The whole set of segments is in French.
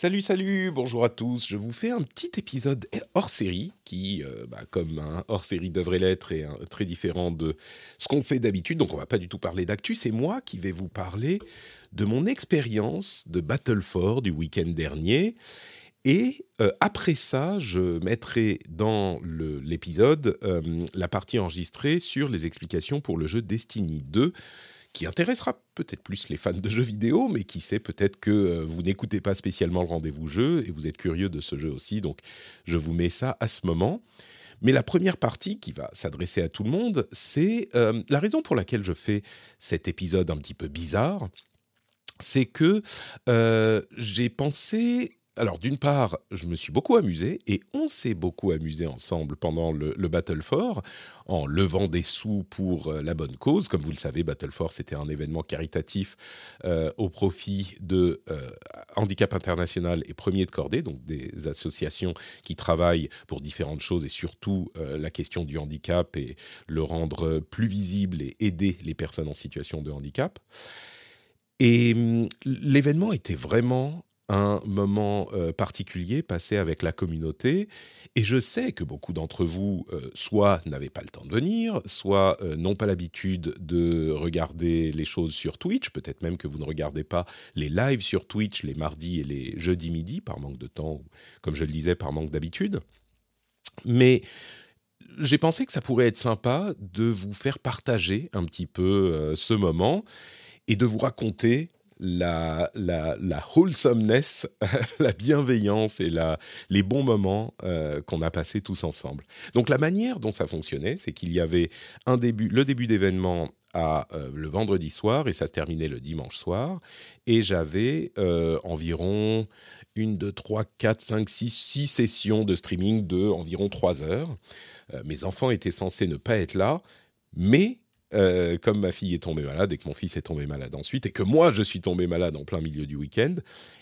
Salut, bonjour à tous. Je vous fais un petit épisode hors série qui, comme un hors série devrait l'être, est très différent de ce qu'on fait d'habitude. Donc on va pas du tout parler d'actu. C'est moi qui vais vous parler de mon expérience de Battle 4 du week-end dernier. Et après ça, je mettrai dans l'épisode la partie enregistrée sur les explications pour le jeu Destiny 2, qui intéressera peut-être plus les fans de jeux vidéo, mais qui sait, peut-être que vous n'écoutez pas spécialement le rendez-vous jeu et vous êtes curieux de ce jeu aussi, donc je vous mets ça à ce moment. Mais la première partie, qui va s'adresser à tout le monde, c'est la raison pour laquelle je fais cet épisode un petit peu bizarre, c'est que j'ai pensé... Alors, d'une part, je me suis beaucoup amusé et on s'est beaucoup amusé ensemble pendant le Battle 4 en levant des sous pour la bonne cause. Comme vous le savez, Battle 4, c'était un événement caritatif au profit de Handicap International et Premier de Cordée, donc des associations qui travaillent pour différentes choses et surtout la question du handicap et le rendre plus visible et aider les personnes en situation de handicap. Et l'événement était vraiment... un moment particulier passé avec la communauté, et je sais que beaucoup d'entre vous soit n'avaient pas le temps de venir, soit n'ont pas l'habitude de regarder les choses sur Twitch, peut-être même que vous ne regardez pas les lives sur Twitch les mardis et les jeudis midi, par manque de temps, ou, comme je le disais, par manque d'habitude. Mais j'ai pensé que ça pourrait être sympa de vous faire partager un petit peu ce moment, et de vous raconter... La wholesomeness, la bienveillance et les bons moments qu'on a passés tous ensemble. Donc la manière dont ça fonctionnait, c'est qu'il y avait le début d'événement le vendredi soir et ça se terminait le dimanche soir. Et j'avais environ 6 sessions de streaming de environ 3 heures. Mes enfants étaient censés ne pas être là, mais... comme ma fille est tombée malade et que mon fils est tombé malade ensuite et que moi je suis tombé malade en plein milieu du week-end,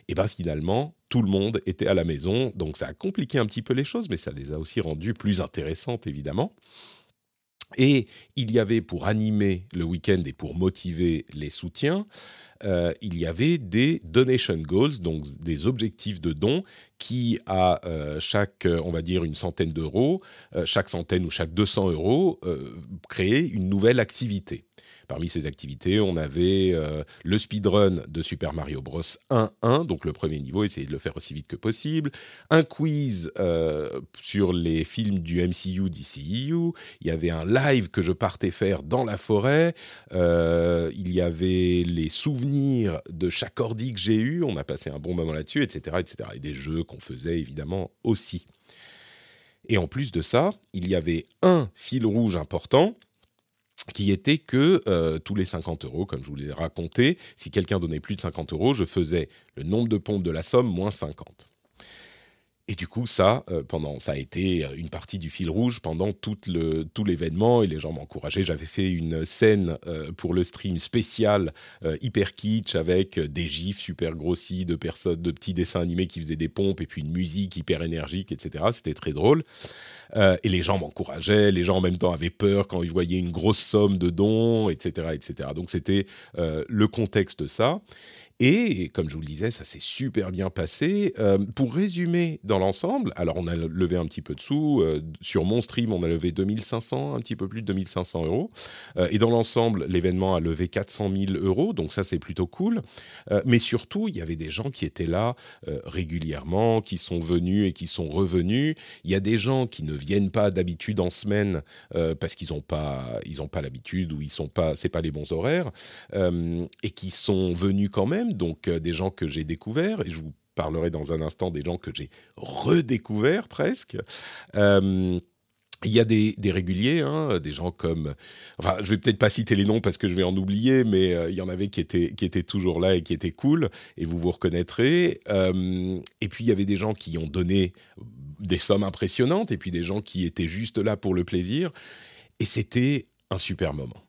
et bien finalement tout le monde était à la maison, donc ça a compliqué un petit peu les choses, mais ça les a aussi rendues plus intéressantes évidemment. Et il y avait, pour animer le week-end et pour motiver les soutiens, il y avait des donation goals, donc des objectifs de dons qui, à on va dire, une centaine d'euros, chaque centaine ou chaque 200 €, créaient une nouvelle activité. Parmi ces activités, on avait le speedrun de Super Mario Bros 1.1, donc le premier niveau, essayer de le faire aussi vite que possible. Un quiz sur les films du MCU, DCU. Il y avait un live que je partais faire dans la forêt. Il y avait les souvenirs de chaque ordi que j'ai eu. On a passé un bon moment là-dessus, etc., etc. Et des jeux qu'on faisait évidemment aussi. Et en plus de ça, il y avait un fil rouge important, qui était que tous les 50 €, comme je vous l'ai raconté, si quelqu'un donnait plus de 50 €, je faisais le nombre de pompes de la somme moins 50. Et du coup, ça a été une partie du fil rouge pendant tout l'événement, et les gens m'encourageaient. J'avais fait une scène pour le stream spécial hyper kitsch, avec des gifs super grossis de petits dessins animés qui faisaient des pompes, et puis une musique hyper énergique, etc. C'était très drôle. Et les gens m'encourageaient, les gens en même temps avaient peur quand ils voyaient une grosse somme de dons, etc. etc. Donc c'était le contexte de ça. Et comme je vous le disais, ça s'est super bien passé. Pour résumer dans l'ensemble, alors on a levé un petit peu de sous. Sur mon stream, on a levé 2500, un petit peu plus de 2500 €. Et dans l'ensemble, l'événement a levé 400 000 €. Donc ça, c'est plutôt cool. Mais surtout, il y avait des gens qui étaient là régulièrement, qui sont venus et qui sont revenus. Il y a des gens qui ne viennent pas d'habitude en semaine parce qu'ils n'ont pas l'habitude, ou c'est pas les bons horaires, et qui sont venus quand même. Donc des gens que j'ai découverts, et je vous parlerai dans un instant des gens que j'ai redécouverts presque, Il y a des réguliers, hein, des gens comme... Enfin, je vais peut-être pas citer les noms parce que je vais en oublier, mais il y en avait qui étaient toujours là et qui étaient cool, et vous vous reconnaîtrez. Et puis, il y avait des gens qui ont donné des sommes impressionnantes, et puis des gens qui étaient juste là pour le plaisir. Et c'était un super moment.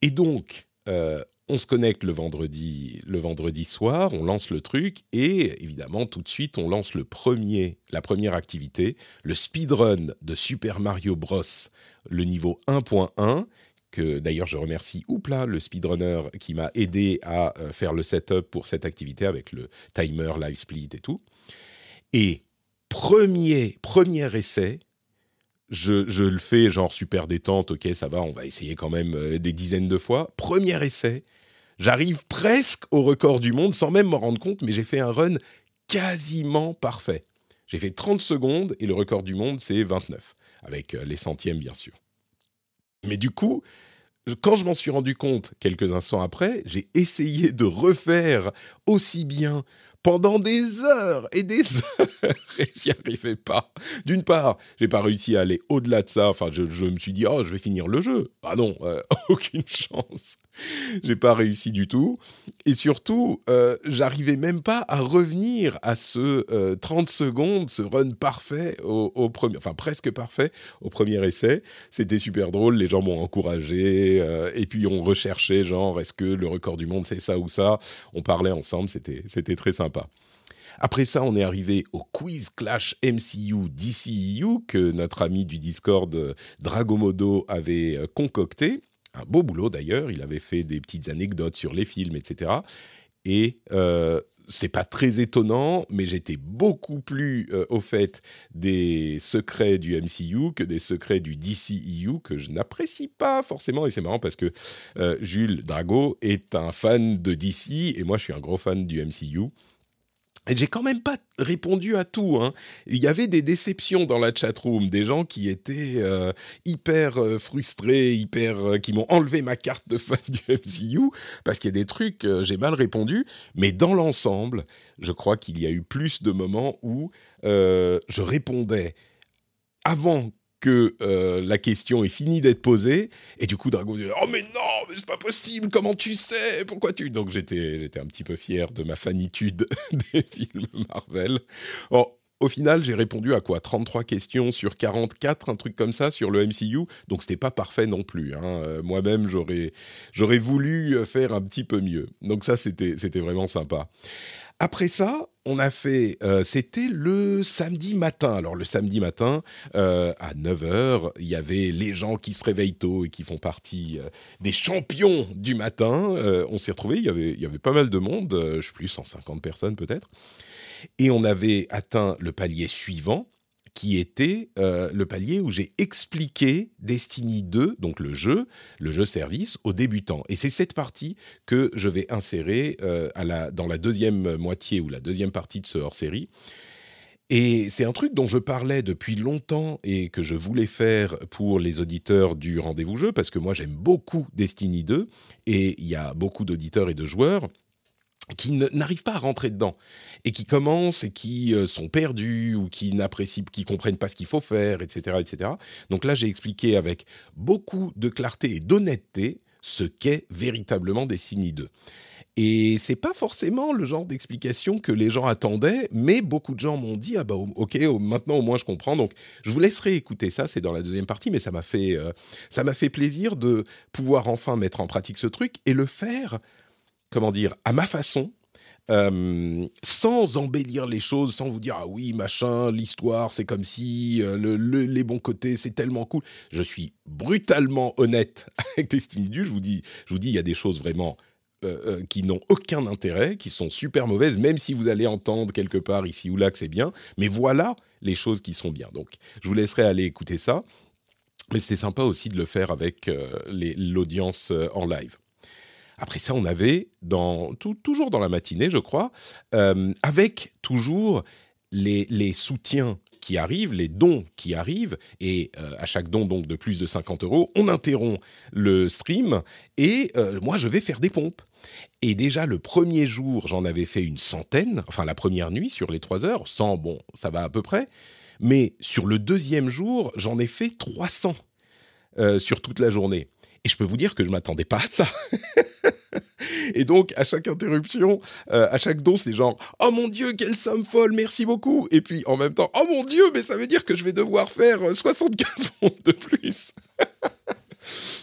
Et donc... on se connecte le vendredi soir, on lance le truc et évidemment tout de suite on lance la première activité, le speedrun de Super Mario Bros, le niveau 1.1, que d'ailleurs je remercie Oupla, le speedrunner qui m'a aidé à faire le setup pour cette activité avec le timer, live split et tout. Et premier essai, je le fais genre super détente, ok ça va, on va essayer quand même des dizaines de fois. Premier essai, j'arrive presque au record du monde sans même m'en rendre compte, mais j'ai fait un run quasiment parfait. J'ai fait 30 secondes et le record du monde c'est 29, avec les centièmes bien sûr. Mais du coup, quand je m'en suis rendu compte quelques instants après, j'ai essayé de refaire aussi bien pendant des heures et des heures, et j'y arrivais pas. D'une part, j'ai pas réussi à aller au-delà de ça. Enfin, je me suis dit, oh, je vais finir le jeu. Ah non, aucune chance. J'ai pas réussi du tout. Et surtout, j'arrivais même pas à revenir à ce 30 secondes, ce run parfait au premier, enfin presque parfait au premier essai. C'était super drôle. Les gens m'ont encouragé. Et puis on recherchait, genre, est-ce que le record du monde c'est ça ou ça ? On parlait ensemble. C'était très sympa. Après ça, on est arrivé au quiz clash MCU DCU que notre ami du Discord Dragomodo avait concocté. Un beau boulot d'ailleurs, il avait fait des petites anecdotes sur les films, etc. Et c'est pas très étonnant, mais j'étais beaucoup plus au fait des secrets du MCU que des secrets du DCEU que je n'apprécie pas forcément. Et c'est marrant parce que Jules Drago est un fan de DC et moi je suis un gros fan du MCU. Et j'ai quand même pas répondu à tout. Hein. Il y avait des déceptions dans la chatroom, des gens qui étaient hyper frustrés, qui m'ont enlevé ma carte de fan du MCU, parce qu'il y a des trucs, j'ai mal répondu. Mais dans l'ensemble, je crois qu'il y a eu plus de moments où je répondais avant que la question est finie d'être posée, et du coup Drago dit « Oh mais non, mais c'est pas possible, comment tu sais, pourquoi tu... » Donc j'étais un petit peu fier de ma fanitude des films Marvel. Bon, au final, j'ai répondu à quoi ? 33 questions sur 44, un truc comme ça, sur le MCU, donc c'était pas parfait non plus. Hein. Moi-même, j'aurais voulu faire un petit peu mieux. Donc ça, c'était vraiment sympa. Après ça, on a fait, c'était le samedi matin. Alors le samedi matin, à 9h, il y avait les gens qui se réveillent tôt et qui font partie des champions du matin. On s'est retrouvés, il y avait pas mal de monde, je ne sais plus, 150 personnes peut-être. Et on avait atteint le palier suivant, qui était le palier où j'ai expliqué Destiny 2, donc le jeu service, aux débutants. Et c'est cette partie que je vais insérer dans la deuxième moitié ou la deuxième partie de ce hors-série. Et c'est un truc dont je parlais depuis longtemps et que je voulais faire pour les auditeurs du Rendez-vous Jeu, parce que moi j'aime beaucoup Destiny 2, et il y a beaucoup d'auditeurs et de joueurs qui n'arrivent pas à rentrer dedans et qui commencent et qui sont perdus ou qui n'apprécient, qui comprennent pas ce qu'il faut faire, etc., etc. Donc là, j'ai expliqué avec beaucoup de clarté et d'honnêteté ce qu'est véritablement Destiny 2. Et c'est pas forcément le genre d'explication que les gens attendaient, mais beaucoup de gens m'ont dit « Ah bah ok, maintenant au moins je comprends ». Donc je vous laisserai écouter ça, c'est dans la deuxième partie, mais ça m'a fait plaisir de pouvoir enfin mettre en pratique ce truc et le faire... comment dire, à ma façon, sans embellir les choses, sans vous dire « Ah oui, machin, l'histoire, c'est comme si, les bons côtés, c'est tellement cool ». Je suis brutalement honnête avec Destiny 2. Je vous dis, il y a des choses vraiment qui n'ont aucun intérêt, qui sont super mauvaises, même si vous allez entendre quelque part ici ou là que c'est bien. Mais voilà les choses qui sont bien. Donc, je vous laisserai aller écouter ça. Mais c'était sympa aussi de le faire avec l'audience en live. Après ça, on avait, toujours dans la matinée, je crois, avec toujours les soutiens qui arrivent, les dons qui arrivent, et à chaque don donc de plus de 50€, on interrompt le stream, et moi, je vais faire des pompes. Et déjà, le premier jour, j'en avais fait une centaine, enfin la première nuit sur les 3 heures, 100, bon, ça va à peu près. Mais sur le deuxième jour, j'en ai fait 300 sur toute la journée. Et je peux vous dire que je ne m'attendais pas à ça. Et donc, à chaque interruption, à chaque don, c'est genre « Oh mon Dieu, quelle somme folle, merci beaucoup !» Et puis, en même temps « Oh mon Dieu, mais ça veut dire que je vais devoir faire 75 mondes de plus !»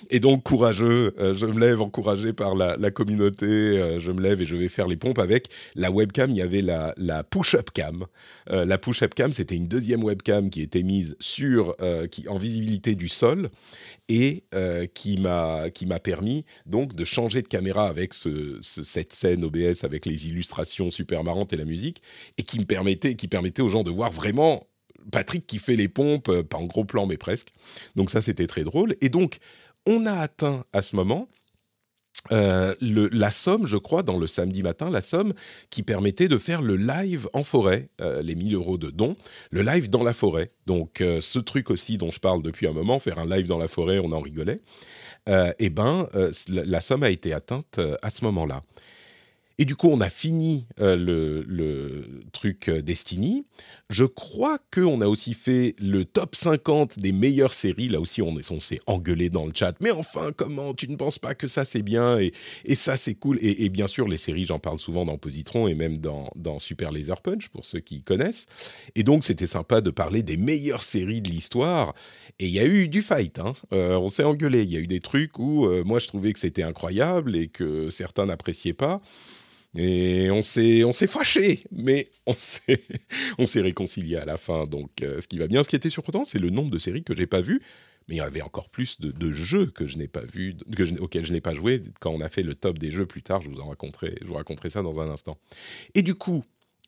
Et donc, courageux, je me lève encouragé par la communauté, je me lève et je vais faire les pompes avec la webcam. Il y avait la push-up cam. La push-up cam, c'était une deuxième webcam qui était mise en visibilité du sol et qui m'a permis donc de changer de caméra avec cette scène OBS avec les illustrations super marrantes et la musique et qui permettait aux gens de voir vraiment Patrick qui fait les pompes, pas en gros plan, mais presque. Donc ça, c'était très drôle. Et donc, on a atteint à ce moment la somme, je crois, dans le samedi matin, la somme qui permettait de faire le live en forêt, les 1 000 euros de dons, le live dans la forêt. Donc, ce truc aussi dont je parle depuis un moment, faire un live dans la forêt, on en rigolait. La somme a été atteinte à ce moment-là. Et du coup, on a fini le truc Destiny. Je crois qu'on a aussi fait le top 50 des meilleures séries. Là aussi, on s'est engueulé dans le chat. Mais enfin, comment tu ne penses pas que ça, c'est bien et ça, c'est cool. Et bien sûr, les séries, j'en parle souvent dans Positron et même dans Super Laser Punch, pour ceux qui connaissent. Et donc, c'était sympa de parler des meilleures séries de l'histoire. Et il y a eu du fight. On s'est engueulé. Il y a eu des trucs où moi, je trouvais que c'était incroyable et que certains n'appréciaient pas. Et on s'est fâché, mais on s'est réconcilié à la fin. Donc, ce qui va bien. Ce qui était surprenant, c'est le nombre de séries que j'ai pas vues, mais il y avait encore plus de jeux que je n'ai pas vus, auxquels je n'ai pas joué. Quand on a fait le top des jeux plus tard, je vous raconterai ça dans un instant. Et du coup,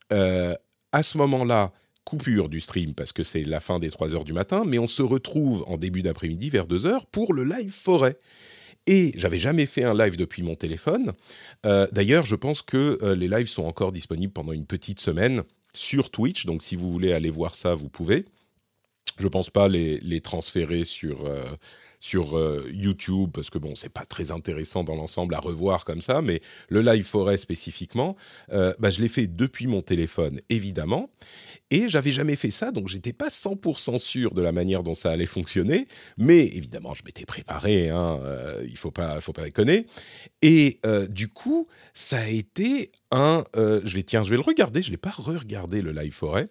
à ce moment-là, coupure du stream parce que c'est la fin des 3h du matin, mais on se retrouve en début d'après-midi vers 2h pour le live forêt. Et j'avais jamais fait un live depuis mon téléphone. D'ailleurs, je pense que les lives sont encore disponibles pendant une petite semaine sur Twitch. Donc, si vous voulez aller voir ça, vous pouvez. Je ne pense pas les transférer sur YouTube, parce que bon, c'est pas très intéressant dans l'ensemble à revoir comme ça, mais le live forêt spécifiquement, je l'ai fait depuis mon téléphone, évidemment, et j'avais jamais fait ça, donc j'étais pas 100% sûr de la manière dont ça allait fonctionner, mais évidemment, je m'étais préparé, il faut pas déconner, et du coup, ça a été je vais le regarder, je l'ai pas re-regardé le live forêt,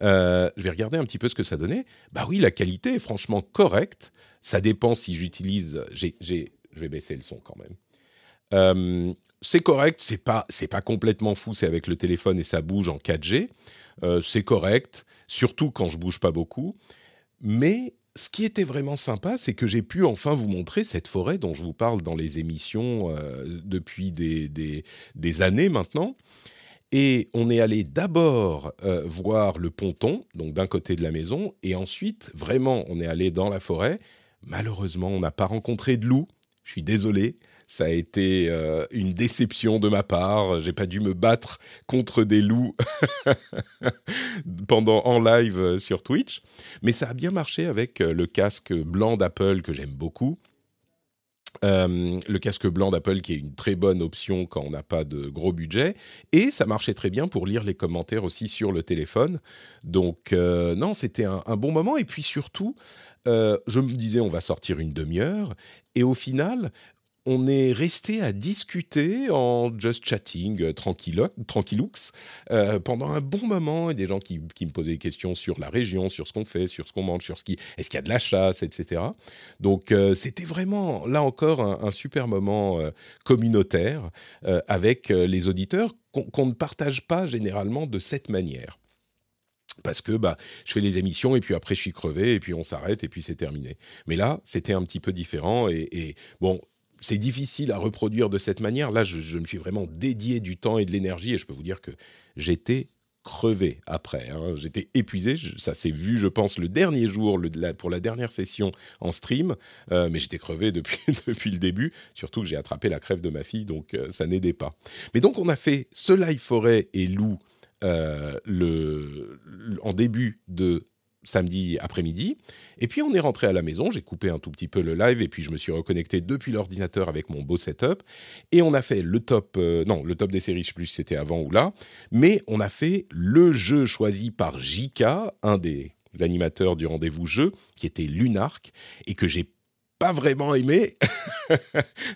je vais regarder un petit peu ce que ça donnait. Bah oui, la qualité est franchement correcte. Ça dépend si j'utilise... je vais baisser le son quand même. C'est correct, c'est pas complètement fou, c'est avec le téléphone et ça bouge en 4G. C'est correct, surtout quand je bouge pas beaucoup. Mais ce qui était vraiment sympa, c'est que j'ai pu enfin vous montrer cette forêt dont je vous parle dans les émissions depuis des années maintenant. Et on est allé d'abord voir le ponton, donc d'un côté de la maison, et ensuite, vraiment, on est allé dans la forêt. Malheureusement, on n'a pas rencontré de loup. Je suis désolé, ça a été une déception de ma part. J'ai pas dû me battre contre des loups en live sur Twitch. Mais ça a bien marché avec le casque blanc d'Apple que j'aime beaucoup. Le casque blanc d'Apple qui est une très bonne option quand on n'a pas de gros budget, et ça marchait très bien pour lire les commentaires aussi sur le téléphone. Donc non, c'était un bon moment. Et puis surtout, je me disais on va sortir une demi-heure, et au final on est resté à discuter en just chatting, tranquilloux, pendant un bon moment. Et des gens qui me posaient des questions sur la région, sur ce qu'on fait, sur ce qu'on mange, sur est-ce qu'il y a de la chasse, etc. Donc, c'était vraiment, là encore, un super moment communautaire avec les auditeurs qu'on ne partage pas généralement de cette manière. Parce que je fais les émissions et puis après je suis crevé et puis on s'arrête et puis c'est terminé. Mais là, c'était un petit peu différent et bon... C'est difficile à reproduire de cette manière. Là, je me suis vraiment dédié du temps et de l'énergie. Et je peux vous dire que j'étais crevé après. J'étais épuisé. Ça s'est vu, je pense, le dernier jour, pour la dernière session en stream. Mais j'étais crevé depuis le début. Surtout que j'ai attrapé la crève de ma fille, donc ça n'aidait pas. Mais donc, on a fait ce live forêt et loup en début de... samedi après-midi, et puis on est rentré à la maison, j'ai coupé un tout petit peu le live, et puis je me suis reconnecté depuis l'ordinateur avec mon beau setup, et on a fait le top des séries, je sais plus si c'était avant ou là, mais on a fait le jeu choisi par Jika, un des animateurs du rendez-vous jeu, qui était Lunark, et que j'ai pas vraiment aimé.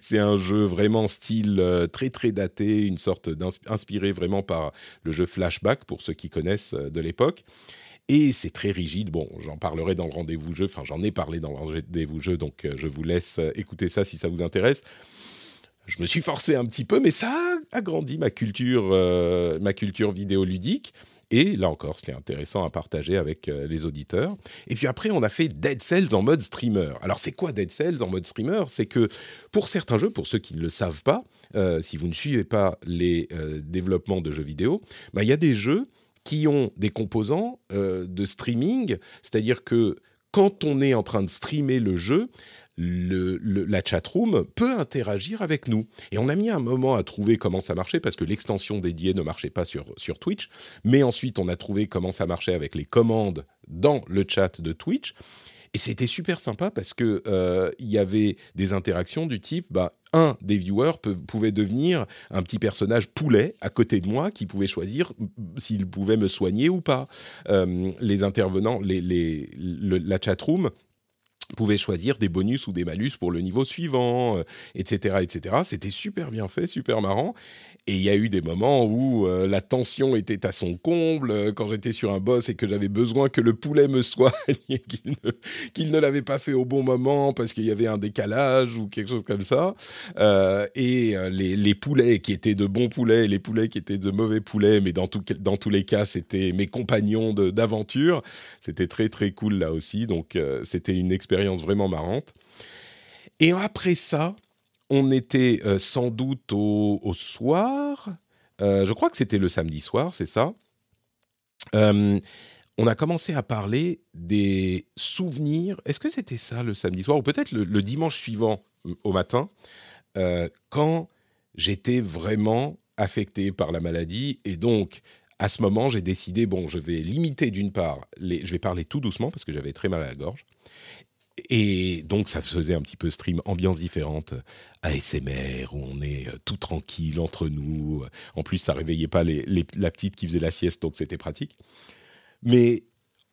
C'est un jeu vraiment style très très daté, une sorte inspiré vraiment par le jeu Flashback, pour ceux qui connaissent de l'époque. Et c'est très rigide. Bon, j'en parlerai dans le rendez-vous jeu, enfin j'en ai parlé dans le rendez-vous jeu, donc je vous laisse écouter ça si ça vous intéresse. Je me suis forcé un petit peu, mais ça a agrandi ma culture vidéoludique. Et là encore, c'était intéressant à partager avec les auditeurs. Et puis après, on a fait Dead Cells en mode streamer. Alors, c'est quoi Dead Cells en mode streamer ? C'est que pour certains jeux, pour ceux qui ne le savent pas, si vous ne suivez pas les développements de jeux vidéo, bah, y a des jeux qui ont des composants de streaming. C'est-à-dire que quand on est en train de streamer le jeu, la chatroom peut interagir avec nous. Et on a mis un moment à trouver comment ça marchait, parce que l'extension dédiée ne marchait pas sur Twitch, mais ensuite on a trouvé comment ça marchait avec les commandes dans le chat de Twitch. Et c'était super sympa parce qu'il y avait des interactions du type, bah, un des viewers pouvait devenir un petit personnage poulet à côté de moi qui pouvait choisir s'il pouvait me soigner ou pas. Les intervenants, la chatroom pouvait choisir des bonus ou des malus pour le niveau suivant, etc., etc. C'était super bien fait, super marrant. Et il y a eu des moments où la tension était à son comble, quand j'étais sur un boss et que j'avais besoin que le poulet me soigne et qu'il ne l'avait pas fait au bon moment parce qu'il y avait un décalage ou quelque chose comme ça. Et les poulets qui étaient de bons poulets et les poulets qui étaient de mauvais poulets, mais dans tous les cas, c'était mes compagnons d'aventure. C'était très, très cool là aussi. Donc, c'était une expérience vraiment marrante. Et après ça, on était sans doute au soir, je crois que c'était le samedi soir, c'est ça. On a commencé à parler des souvenirs, est-ce que c'était ça le samedi soir, ou peut-être le dimanche suivant au matin, quand j'étais vraiment affecté par la maladie. Et donc, à ce moment, j'ai décidé, bon, je vais limiter d'une part, je vais parler tout doucement parce que j'avais très mal à la gorge. Et donc, ça faisait un petit peu stream, ambiance différente, ASMR, où on est tout tranquille entre nous. En plus, ça ne réveillait pas la petite qui faisait la sieste, donc c'était pratique. Mais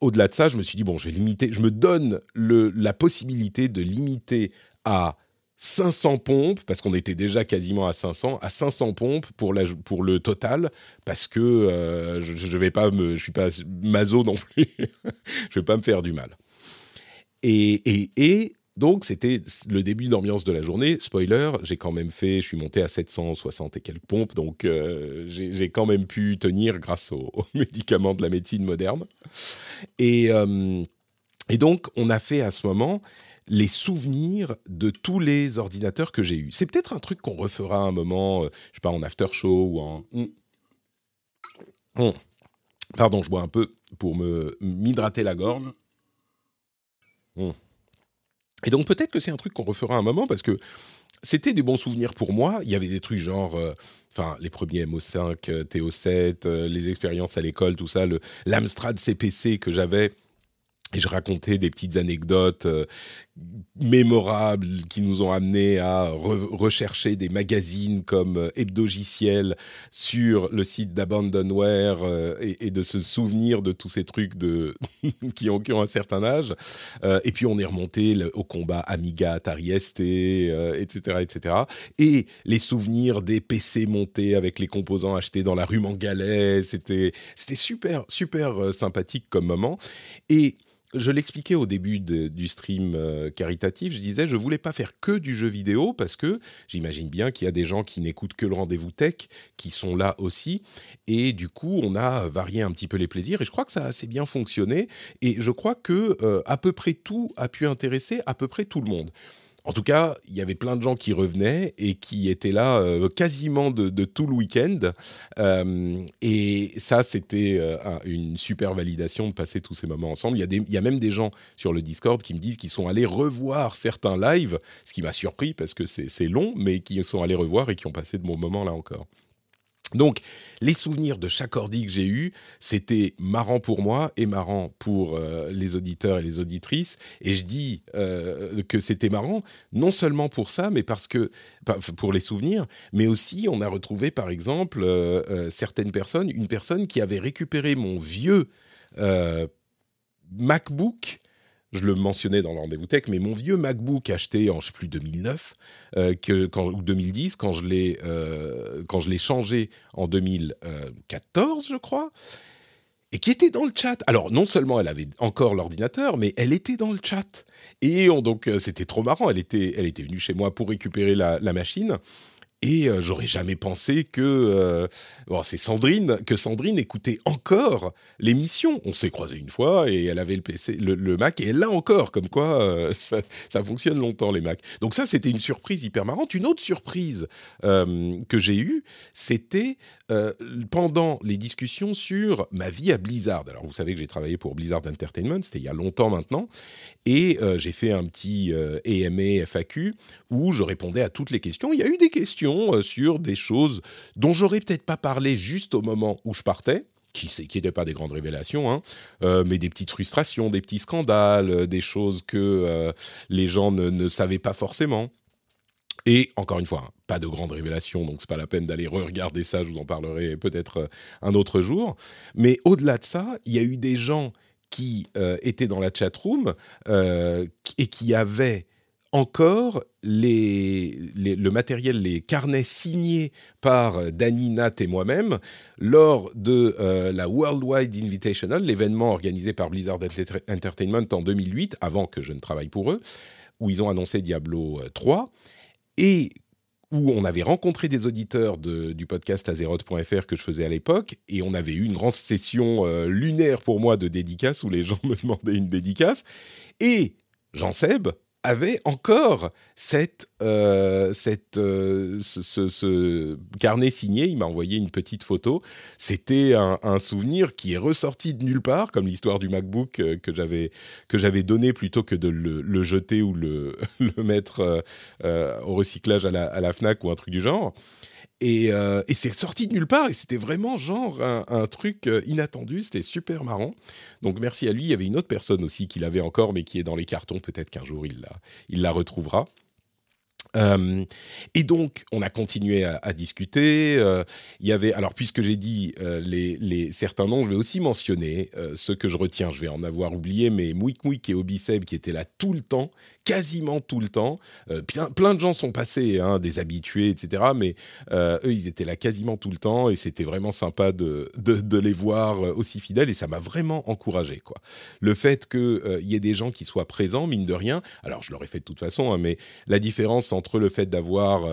au-delà de ça, je me suis dit, bon, je vais limiter. Je me donne la possibilité de limiter à 500 pompes, parce qu'on était déjà quasiment à 500 pompes pour le total, parce que je ne suis pas maso non plus. Je ne vais pas me faire du mal. Et donc, c'était le début d'ambiance de la journée. Spoiler, je suis monté à 760 et quelques pompes, donc j'ai quand même pu tenir grâce aux médicaments de la médecine moderne. Et donc, on a fait à ce moment les souvenirs de tous les ordinateurs que j'ai eus. C'est peut-être un truc qu'on refera à un moment, je ne sais pas, en after show ou en... Pardon, je bois un peu pour m'hydrater la gorge. Et donc peut-être que c'est un truc qu'on refera un moment, parce que c'était des bons souvenirs pour moi. Il y avait des trucs genre les premiers MO5, TO7, les expériences à l'école, tout ça, l'Amstrad CPC que j'avais, et je racontais des petites anecdotes mémorables qui nous ont amenés à rechercher des magazines comme Hebdogiciel sur le site d'Abandonware et de se souvenir de tous ces trucs qui ont un certain âge. Et puis, on est remonté au combat Amiga, Atari ST, etc., etc. Et les souvenirs des PC montés avec les composants achetés dans la rue Mangalet. C'était super, super sympathique comme moment. Et je l'expliquais au début du stream caritatif, je disais, je ne voulais pas faire que du jeu vidéo, parce que j'imagine bien qu'il y a des gens qui n'écoutent que le rendez-vous tech, qui sont là aussi, et du coup, on a varié un petit peu les plaisirs, et je crois que ça a assez bien fonctionné, et je crois que à peu près tout a pu intéresser à peu près tout le monde. En tout cas, il y avait plein de gens qui revenaient et qui étaient là quasiment de tout le week-end. Et ça, c'était une super validation de passer tous ces moments ensemble. Il y a même des gens sur le Discord qui me disent qu'ils sont allés revoir certains lives, ce qui m'a surpris parce que c'est long, mais qui sont allés revoir et qui ont passé de bons moments là encore. Donc, les souvenirs de chaque ordi que j'ai eu, c'était marrant pour moi et marrant pour les auditeurs et les auditrices. Et je dis que c'était marrant, non seulement pour ça, mais pour les souvenirs, mais aussi on a retrouvé, par exemple, une personne qui avait récupéré mon vieux MacBook, je le mentionnais dans le rendez-vous tech, mais mon vieux MacBook acheté en, je ne sais plus, 2009 ou 2010, quand je l'ai changé en 2014, je crois, et qui était dans le chat. Alors, non seulement elle avait encore l'ordinateur, mais elle était dans le chat. Et donc, c'était trop marrant. Elle était venue chez moi pour récupérer la machine. Et j'aurais jamais pensé que... Sandrine écoutait encore l'émission. On s'est croisés une fois et elle avait le PC, le Mac, et elle l'a encore. Comme quoi, ça fonctionne longtemps, les Macs. Donc ça, c'était une surprise hyper marrante. Une autre surprise que j'ai eue, c'était pendant les discussions sur ma vie à Blizzard. Alors, vous savez que j'ai travaillé pour Blizzard Entertainment, c'était il y a longtemps maintenant. Et j'ai fait un petit AMA FAQ où je répondais à toutes les questions. Il y a eu des questions sur des choses dont j'aurais peut-être pas parlé juste au moment où je partais, qui n'étaient pas des grandes révélations, mais des petites frustrations, des petits scandales, des choses que les gens ne savaient pas forcément. Et encore une fois, pas de grandes révélations, donc c'est pas la peine d'aller regarder ça, je vous en parlerai peut-être un autre jour. Mais au-delà de ça, il y a eu des gens qui étaient dans la chatroom et qui avaient encore le matériel, les carnets signés par Danny, Nat et moi-même lors de la Worldwide Invitational, l'événement organisé par Blizzard Entertainment en 2008, avant que je ne travaille pour eux, où ils ont annoncé Diablo 3, et où on avait rencontré des auditeurs du podcast Azeroth.fr que je faisais à l'époque, et on avait eu une grande session lunaire pour moi de dédicaces, où les gens me demandaient une dédicace, et Jean-Seb avait encore ce carnet signé. Il m'a envoyé une petite photo. C'était un souvenir qui est ressorti de nulle part, comme l'histoire du MacBook que j'avais donné plutôt que de le jeter ou le mettre au recyclage à la FNAC ou un truc du genre. Et c'est sorti de nulle part, et c'était vraiment genre un truc inattendu, c'était super marrant. Donc merci à lui, il y avait une autre personne aussi qui l'avait encore, mais qui est dans les cartons, peut-être qu'un jour il la retrouvera. Et donc, on a continué à discuter. Il y avait, alors puisque j'ai dit certains noms, je vais aussi mentionner ceux que je retiens. Je vais en avoir oublié, mais Mouik et Obiseb qui étaient là tout le temps, quasiment tout le temps. Plein de gens sont passés, des habitués, etc. Mais eux, ils étaient là quasiment tout le temps, et c'était vraiment sympa de les voir aussi fidèles. Et ça m'a vraiment encouragé, quoi. Le fait qu'il y ait des gens qui soient présents, mine de rien. Alors, je l'aurais fait de toute façon, mais la différence entre le fait d'avoir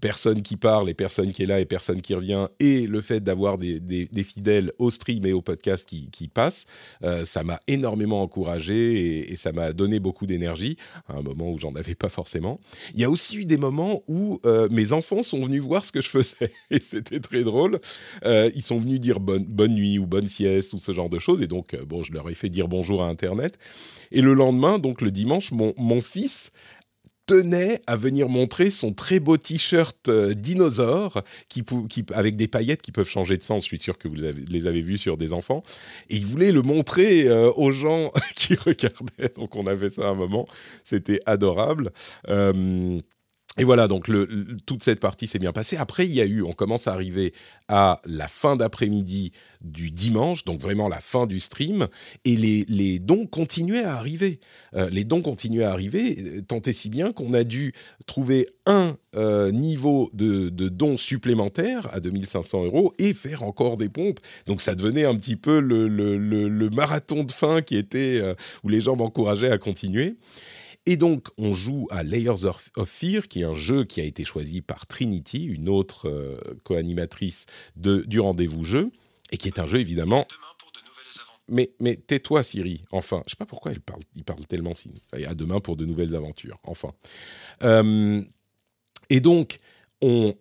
personne qui parle et personne qui est là et personne qui revient, et le fait d'avoir des fidèles au stream et au podcast qui passent, ça m'a énormément encouragé et ça m'a donné beaucoup d'énergie à un moment où j'en avais pas forcément. Il y a aussi eu des moments où mes enfants sont venus voir ce que je faisais et c'était très drôle. Ils sont venus dire bonne nuit ou bonne sieste ou ce genre de choses, et donc je leur ai fait dire bonjour à Internet. Et le lendemain, donc le dimanche, mon fils tenait à venir montrer son très beau t-shirt dinosaure avec des paillettes qui peuvent changer de sens. Je suis sûr que vous les avez vus sur des enfants. Et il voulait le montrer aux gens qui regardaient. Donc, on avait ça à un moment. C'était adorable. Et voilà, donc toute cette partie s'est bien passée. Après, on commence à arriver à la fin d'après-midi du dimanche, donc vraiment la fin du stream, et les dons continuaient à arriver. Tant et si bien qu'on a dû trouver un niveau de dons supplémentaire à 2 500 € et faire encore des pompes. Donc ça devenait un petit peu le marathon de fin qui était où les gens m'encourageaient à continuer. Et donc, on joue à Layers of Fear, qui est un jeu qui a été choisi par Trinity, une autre co-animatrice du rendez-vous jeu, et qui est un jeu, évidemment... Mais tais-toi, Siri, enfin. Je ne sais pas pourquoi il parle tellement... À demain pour de nouvelles aventures, enfin. Et donc, on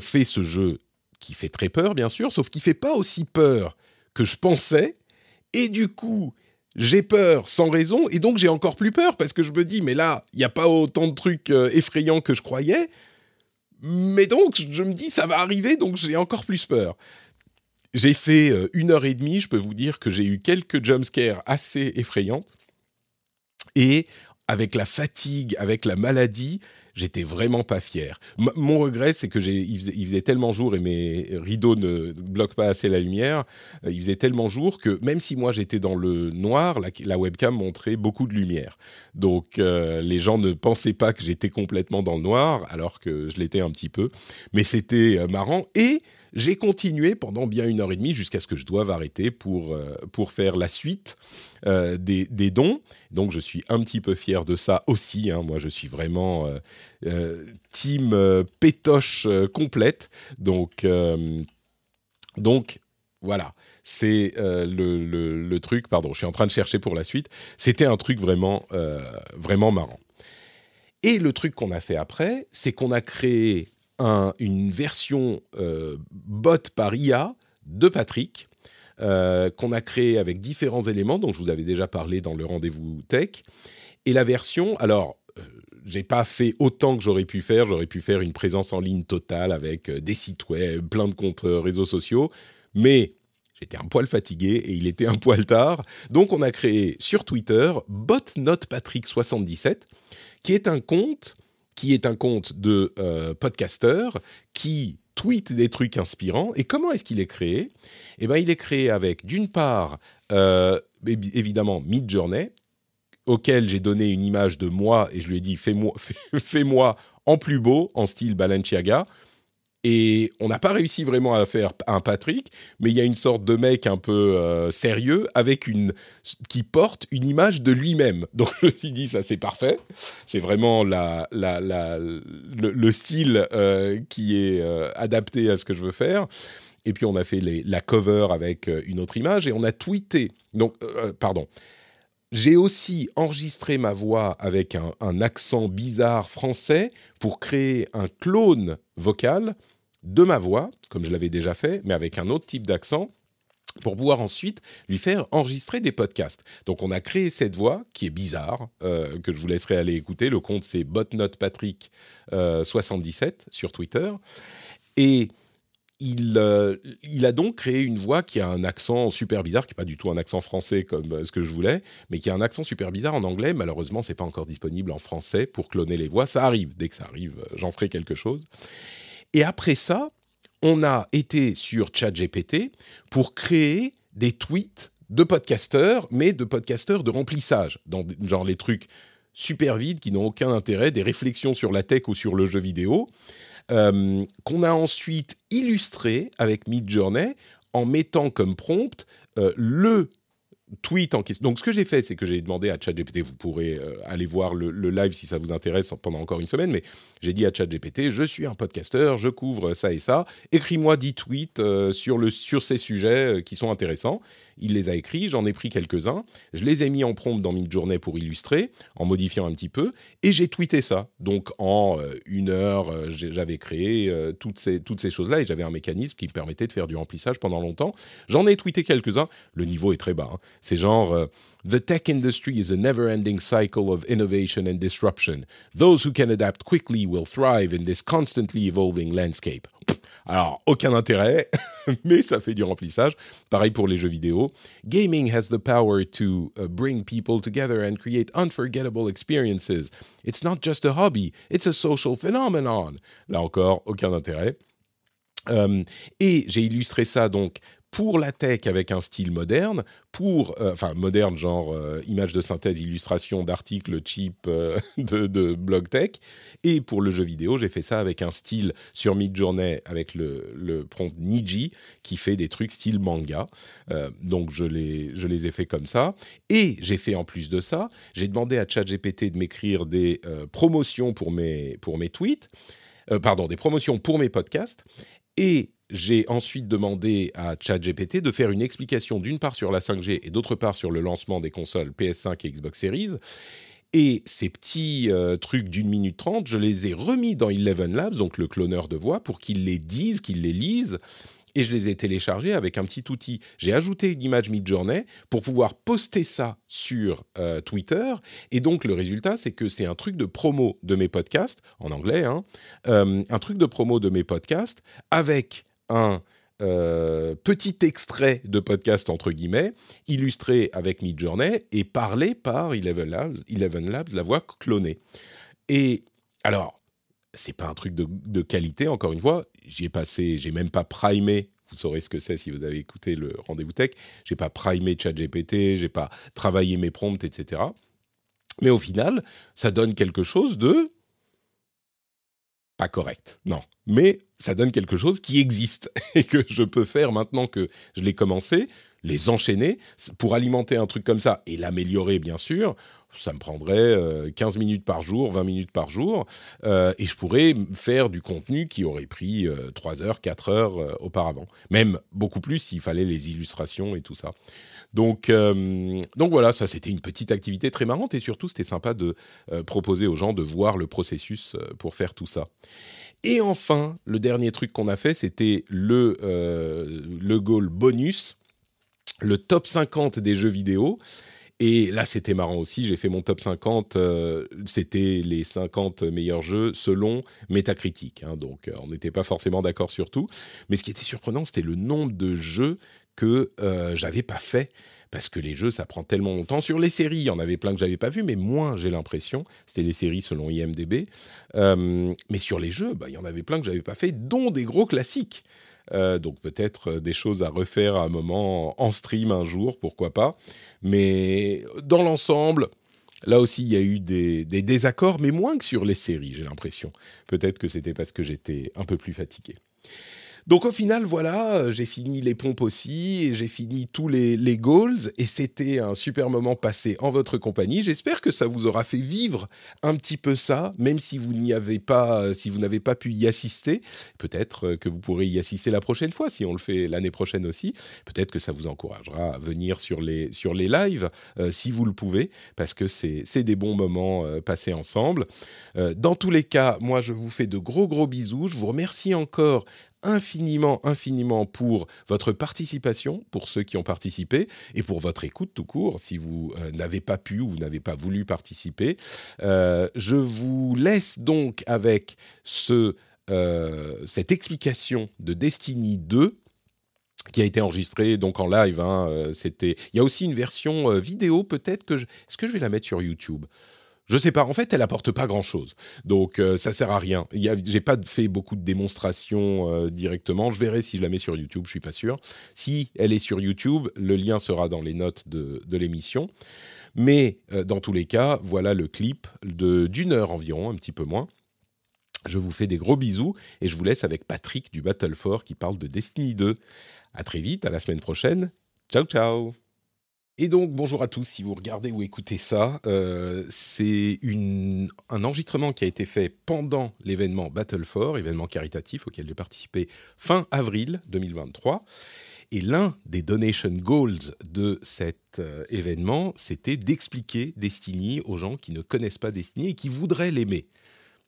fait ce jeu qui fait très peur, bien sûr, sauf qu'il ne fait pas aussi peur que je pensais, et du coup... J'ai peur sans raison, et donc j'ai encore plus peur, parce que je me dis, mais là, il n'y a pas autant de trucs effrayants que je croyais, mais donc je me dis, ça va arriver, donc j'ai encore plus peur. J'ai fait 1 heure et demie, je peux vous dire que j'ai eu quelques jumpscares assez effrayantes, et avec la fatigue, avec la maladie, j'étais vraiment pas fier. Mon regret, c'est que il faisait tellement jour, et mes rideaux ne bloquent pas assez la lumière, il faisait tellement jour que même si moi j'étais dans le noir, la webcam montrait beaucoup de lumière. Donc les gens ne pensaient pas que j'étais complètement dans le noir, alors que je l'étais un petit peu. Mais c'était marrant, et j'ai continué pendant bien 1h30 jusqu'à ce que je doive arrêter pour faire la suite des dons. Donc, je suis un petit peu fier de ça aussi. Hein. Moi, je suis vraiment team pétoche complète. Donc voilà, c'est le truc. Pardon, je suis en train de chercher pour la suite. C'était un truc vraiment, vraiment marrant. Et le truc qu'on a fait après, c'est qu'on a créé une version bot par IA de Patrick qu'on a créée avec différents éléments dont je vous avais déjà parlé dans le rendez-vous tech. Et la version, alors j'ai pas fait autant que j'aurais pu faire une présence en ligne totale avec des sites web, plein de comptes réseaux sociaux, mais j'étais un poil fatigué et il était un poil tard. Donc on a créé sur Twitter botnotpatrick77 qui est un compte de podcasteur qui tweet des trucs inspirants. Et comment est-ce qu'il est créé ? Eh bien, il est créé avec, d'une part, évidemment, Midjourney, auquel j'ai donné une image de moi et je lui ai dit « Fais-moi en plus beau, en style Balenciaga ». Et on n'a pas réussi vraiment à faire un Patrick, mais il y a une sorte de mec un peu sérieux avec qui porte une image de lui-même. Donc je me suis dit, ça c'est parfait. C'est vraiment le style qui est adapté à ce que je veux faire. Et puis on a fait la cover avec une autre image et on a tweeté. Donc, j'ai aussi enregistré ma voix avec un accent bizarre français pour créer un clone vocal de ma voix, comme je l'avais déjà fait, mais avec un autre type d'accent, pour pouvoir ensuite lui faire enregistrer des podcasts. Donc on a créé cette voix qui est bizarre, que je vous laisserai aller écouter. Le compte, c'est botnotpatrick77 sur Twitter. Et il a donc créé une voix qui a un accent super bizarre, qui n'est pas du tout un accent français comme ce que je voulais, mais qui a un accent super bizarre en anglais. Malheureusement, ce n'est pas encore disponible en français pour cloner les voix. Ça arrive. Dès que ça arrive, j'en ferai quelque chose. Et après ça, on a été sur ChatGPT pour créer des tweets de podcasteurs, mais de podcasteurs de remplissage, genre les trucs super vides qui n'ont aucun intérêt, des réflexions sur la tech ou sur le jeu vidéo, qu'on a ensuite illustré avec Midjourney en mettant comme prompt le tweet en question. Donc, ce que j'ai fait, c'est que j'ai demandé à ChatGPT, vous pourrez aller voir le live si ça vous intéresse pendant encore une semaine, mais j'ai dit à ChatGPT, je suis un podcasteur, je couvre ça et ça, écris-moi 10 tweets sur ces sujets qui sont intéressants. Il les a écrits, j'en ai pris quelques-uns, je les ai mis en prompt dans Midjourney pour illustrer, en modifiant un petit peu, et j'ai tweeté ça. Donc, en une heure, j'avais créé toutes ces choses-là, et j'avais un mécanisme qui me permettait de faire du remplissage pendant longtemps. J'en ai tweeté quelques-uns, le niveau est très bas, hein. C'est genre « The tech industry is a never-ending cycle of innovation and disruption. Those who can adapt quickly will thrive in this constantly evolving landscape. » Alors, aucun intérêt, mais ça fait du remplissage. Pareil pour les jeux vidéo. « Gaming has the power to bring people together and create unforgettable experiences. It's not just a hobby, it's a social phenomenon. » Là encore, aucun intérêt. Et j'ai illustré ça donc pour la tech avec un style moderne, moderne genre images de synthèse, illustration d'articles cheap de blog tech, et pour le jeu vidéo, j'ai fait ça avec un style sur Midjourney avec le prompt Niji qui fait des trucs style manga, donc je les ai fait comme ça, et j'ai fait en plus de ça, j'ai demandé à ChatGPT de m'écrire des promotions pour mes tweets, des promotions pour mes podcasts, et j'ai ensuite demandé à ChatGPT de faire une explication d'une part sur la 5G et d'autre part sur le lancement des consoles PS5 et Xbox Series. Et ces petits trucs d'1 minute 30, je les ai remis dans Eleven Labs, donc le cloneur de voix, pour qu'ils les disent, qu'ils les lisent. Et je les ai téléchargés avec un petit outil. J'ai ajouté une image Midjourney pour pouvoir poster ça sur Twitter. Et donc, le résultat, c'est que c'est un truc de promo de mes podcasts, en anglais, hein, un truc de promo de mes podcasts avec un petit extrait de podcast, entre guillemets, illustré avec Midjourney et parlé par Eleven Labs, la voix clonée. Et alors, c'est pas un truc de qualité, encore une fois. J'y ai passé, j'ai même pas primé. Vous saurez ce que c'est si vous avez écouté le Rendez-vous Tech. J'ai pas primé ChatGPT, j'ai pas travaillé mes prompts, etc. Mais au final, ça donne quelque chose de pas correct, non. Mais ça donne quelque chose qui existe et que je peux faire maintenant que je l'ai commencé, les enchaîner pour alimenter un truc comme ça et l'améliorer, bien sûr. Ça me prendrait 15 minutes par jour, 20 minutes par jour, et je pourrais faire du contenu qui aurait pris 3 heures, 4 heures auparavant. Même beaucoup plus s'il fallait les illustrations et tout ça. Donc voilà, ça c'était une petite activité très marrante, et surtout c'était sympa de proposer aux gens de voir le processus pour faire tout ça. Et enfin, le dernier truc qu'on a fait, c'était le goal bonus, le top 50 des jeux vidéo. Et là, c'était marrant aussi, j'ai fait mon top 50, c'était les 50 meilleurs jeux selon Metacritic, hein, donc on n'était pas forcément d'accord sur tout. Mais ce qui était surprenant, c'était le nombre de jeux que j'avais pas fait, parce que les jeux, ça prend tellement longtemps. Sur les séries, il y en avait plein que j'avais pas vu, mais moins, j'ai l'impression, c'était les séries selon IMDb. Mais sur les jeux, bah, il y en avait plein que j'avais pas fait, dont des gros classiques. Donc peut-être des choses à refaire à un moment en stream un jour, pourquoi pas. Mais dans l'ensemble, là aussi, il y a eu des désaccords, mais moins que sur les séries, j'ai l'impression. Peut-être que c'était parce que j'étais un peu plus fatigué. Donc au final, voilà, j'ai fini les pompes aussi, et j'ai fini tous les goals, et c'était un super moment passé en votre compagnie. J'espère que ça vous aura fait vivre un petit peu ça, même si vous n'y avez pas, si vous n'avez pas pu y assister. Peut-être que vous pourrez y assister la prochaine fois, si on le fait l'année prochaine aussi. Peut-être que ça vous encouragera à venir sur les lives, si vous le pouvez, parce que c'est des bons moments passés ensemble. Dans tous les cas, moi, je vous fais de gros bisous. Je vous remercie encore infiniment pour votre participation, pour ceux qui ont participé, et pour votre écoute tout court, si vous n'avez pas pu ou vous n'avez pas voulu participer. Je vous laisse donc avec cette explication de Destiny 2, qui a été enregistrée donc en live. Il y a aussi une version vidéo, peut-être que est-ce que je vais la mettre sur YouTube ? Je sais pas, en fait, elle apporte pas grand-chose, donc ça sert à rien. J'ai pas fait beaucoup de démonstrations directement. Je verrai si je la mets sur YouTube, je suis pas sûr. Si elle est sur YouTube, le lien sera dans les notes de l'émission. Mais dans tous les cas, voilà le clip d'une heure environ, un petit peu moins. Je vous fais des gros bisous et je vous laisse avec Patrick du Battle 4 qui parle de Destiny 2. À très vite, à la semaine prochaine. Ciao. Et donc, bonjour à tous, si vous regardez ou écoutez ça, c'est un enregistrement qui a été fait pendant l'événement Battle 4, événement caritatif auquel j'ai participé fin avril 2023. Et l'un des donation goals de cet événement, c'était d'expliquer Destiny aux gens qui ne connaissent pas Destiny et qui voudraient l'aimer.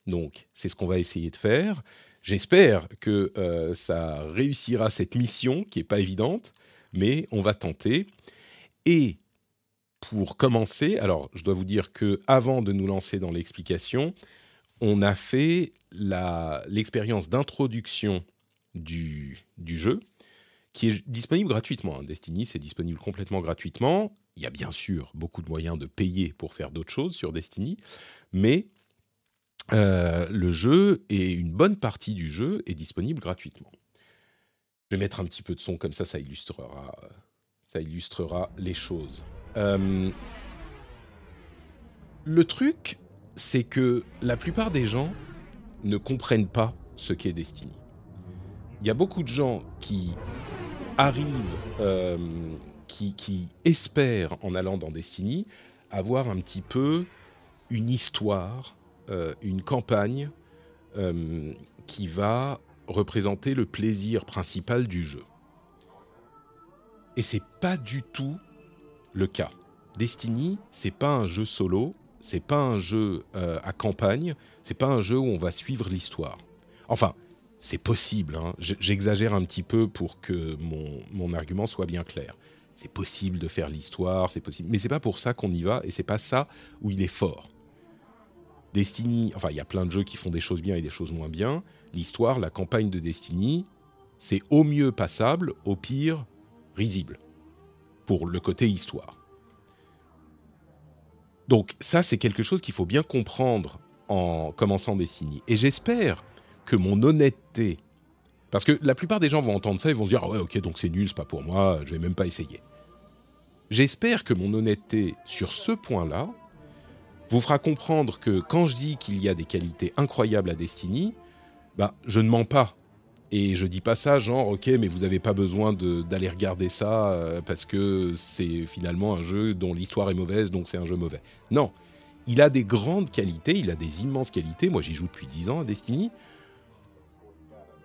Donc, c'est ce qu'on va essayer de faire. J'espère que ça réussira cette mission qui n'est pas évidente, mais on va tenter. Et pour commencer, alors je dois vous dire qu'avant de nous lancer dans l'explication, on a fait l'expérience d'introduction du jeu, qui est disponible gratuitement. Destiny, c'est disponible complètement gratuitement. Il y a bien sûr beaucoup de moyens de payer pour faire d'autres choses sur Destiny, mais le jeu et une bonne partie du jeu est disponible gratuitement. Je vais mettre un petit peu de son, comme ça illustrera... Ça illustrera les choses. Le truc, c'est que la plupart des gens ne comprennent pas ce qu'est Destiny. Il y a beaucoup de gens qui arrivent, qui espèrent, en allant dans Destiny, avoir un petit peu une histoire, une campagne qui va représenter le plaisir principal du jeu. Et c'est pas du tout le cas. Destiny, c'est pas un jeu solo, c'est pas un jeu à campagne, c'est pas un jeu où on va suivre l'histoire. Enfin, c'est possible, hein. J'exagère un petit peu pour que mon argument soit bien clair. C'est possible de faire l'histoire, c'est possible, mais c'est pas pour ça qu'on y va et c'est pas ça où il est fort. Destiny, enfin, il y a plein de jeux qui font des choses bien et des choses moins bien. L'histoire, la campagne de Destiny, c'est au mieux passable, au pire risible, pour le côté histoire. Donc ça, c'est quelque chose qu'il faut bien comprendre en commençant des signes. Et j'espère que mon honnêteté... Parce que la plupart des gens vont entendre ça et vont se dire « Ah ouais, ok, donc c'est nul, c'est pas pour moi, je vais même pas essayer. » J'espère que mon honnêteté sur ce point-là vous fera comprendre que quand je dis qu'il y a des qualités incroyables à Destiny, bah, je ne mens pas. Et je dis pas ça genre « Ok, mais vous avez pas besoin d'aller regarder ça parce que c'est finalement un jeu dont l'histoire est mauvaise, donc c'est un jeu mauvais. » Non, il a des grandes qualités, il a des immenses qualités. Moi, j'y joue depuis 10 ans à Destiny.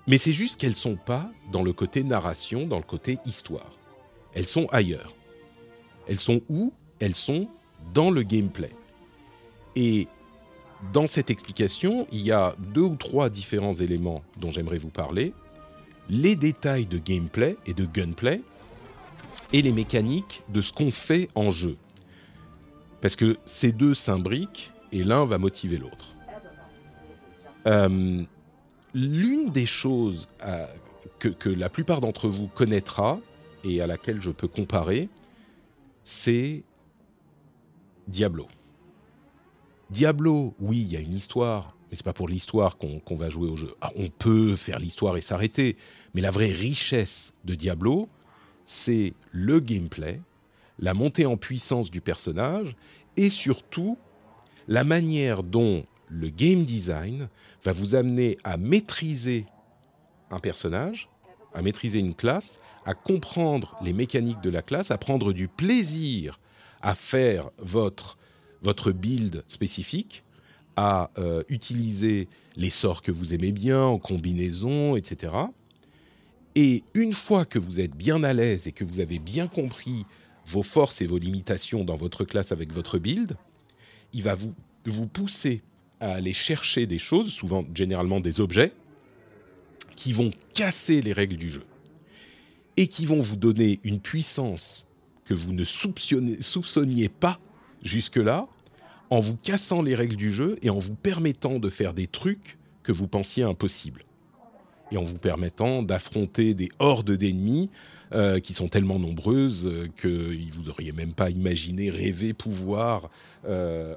Mais c'est juste qu'elles ne sont pas dans le côté narration, dans le côté histoire. Elles sont ailleurs. Elles sont où ? Elles sont dans le gameplay. Et dans cette explication, il y a 2 ou 3 différents éléments dont j'aimerais vous parler. Les détails de gameplay et de gunplay et les mécaniques de ce qu'on fait en jeu. Parce que ces deux s'imbriquent et l'un va motiver l'autre. L'une des choses que la plupart d'entre vous connaîtra et à laquelle je peux comparer, c'est Diablo. Diablo, oui, il y a une histoire, mais c'est pas pour l'histoire qu'on va jouer au jeu. Ah, on peut faire l'histoire et s'arrêter, mais la vraie richesse de Diablo, c'est le gameplay, la montée en puissance du personnage et surtout la manière dont le game design va vous amener à maîtriser un personnage, à maîtriser une classe, à comprendre les mécaniques de la classe, à prendre du plaisir à faire votre build spécifique, à utiliser les sorts que vous aimez bien en combinaison, etc. Et une fois que vous êtes bien à l'aise et que vous avez bien compris vos forces et vos limitations dans votre classe avec votre build, il va vous pousser à aller chercher des choses, souvent généralement des objets, qui vont casser les règles du jeu et qui vont vous donner une puissance que vous ne soupçonniez pas jusque-là, en vous cassant les règles du jeu et en vous permettant de faire des trucs que vous pensiez impossibles. Et en vous permettant d'affronter des hordes d'ennemis qui sont tellement nombreuses que vous n'auriez même pas imaginé, rêvé, pouvoir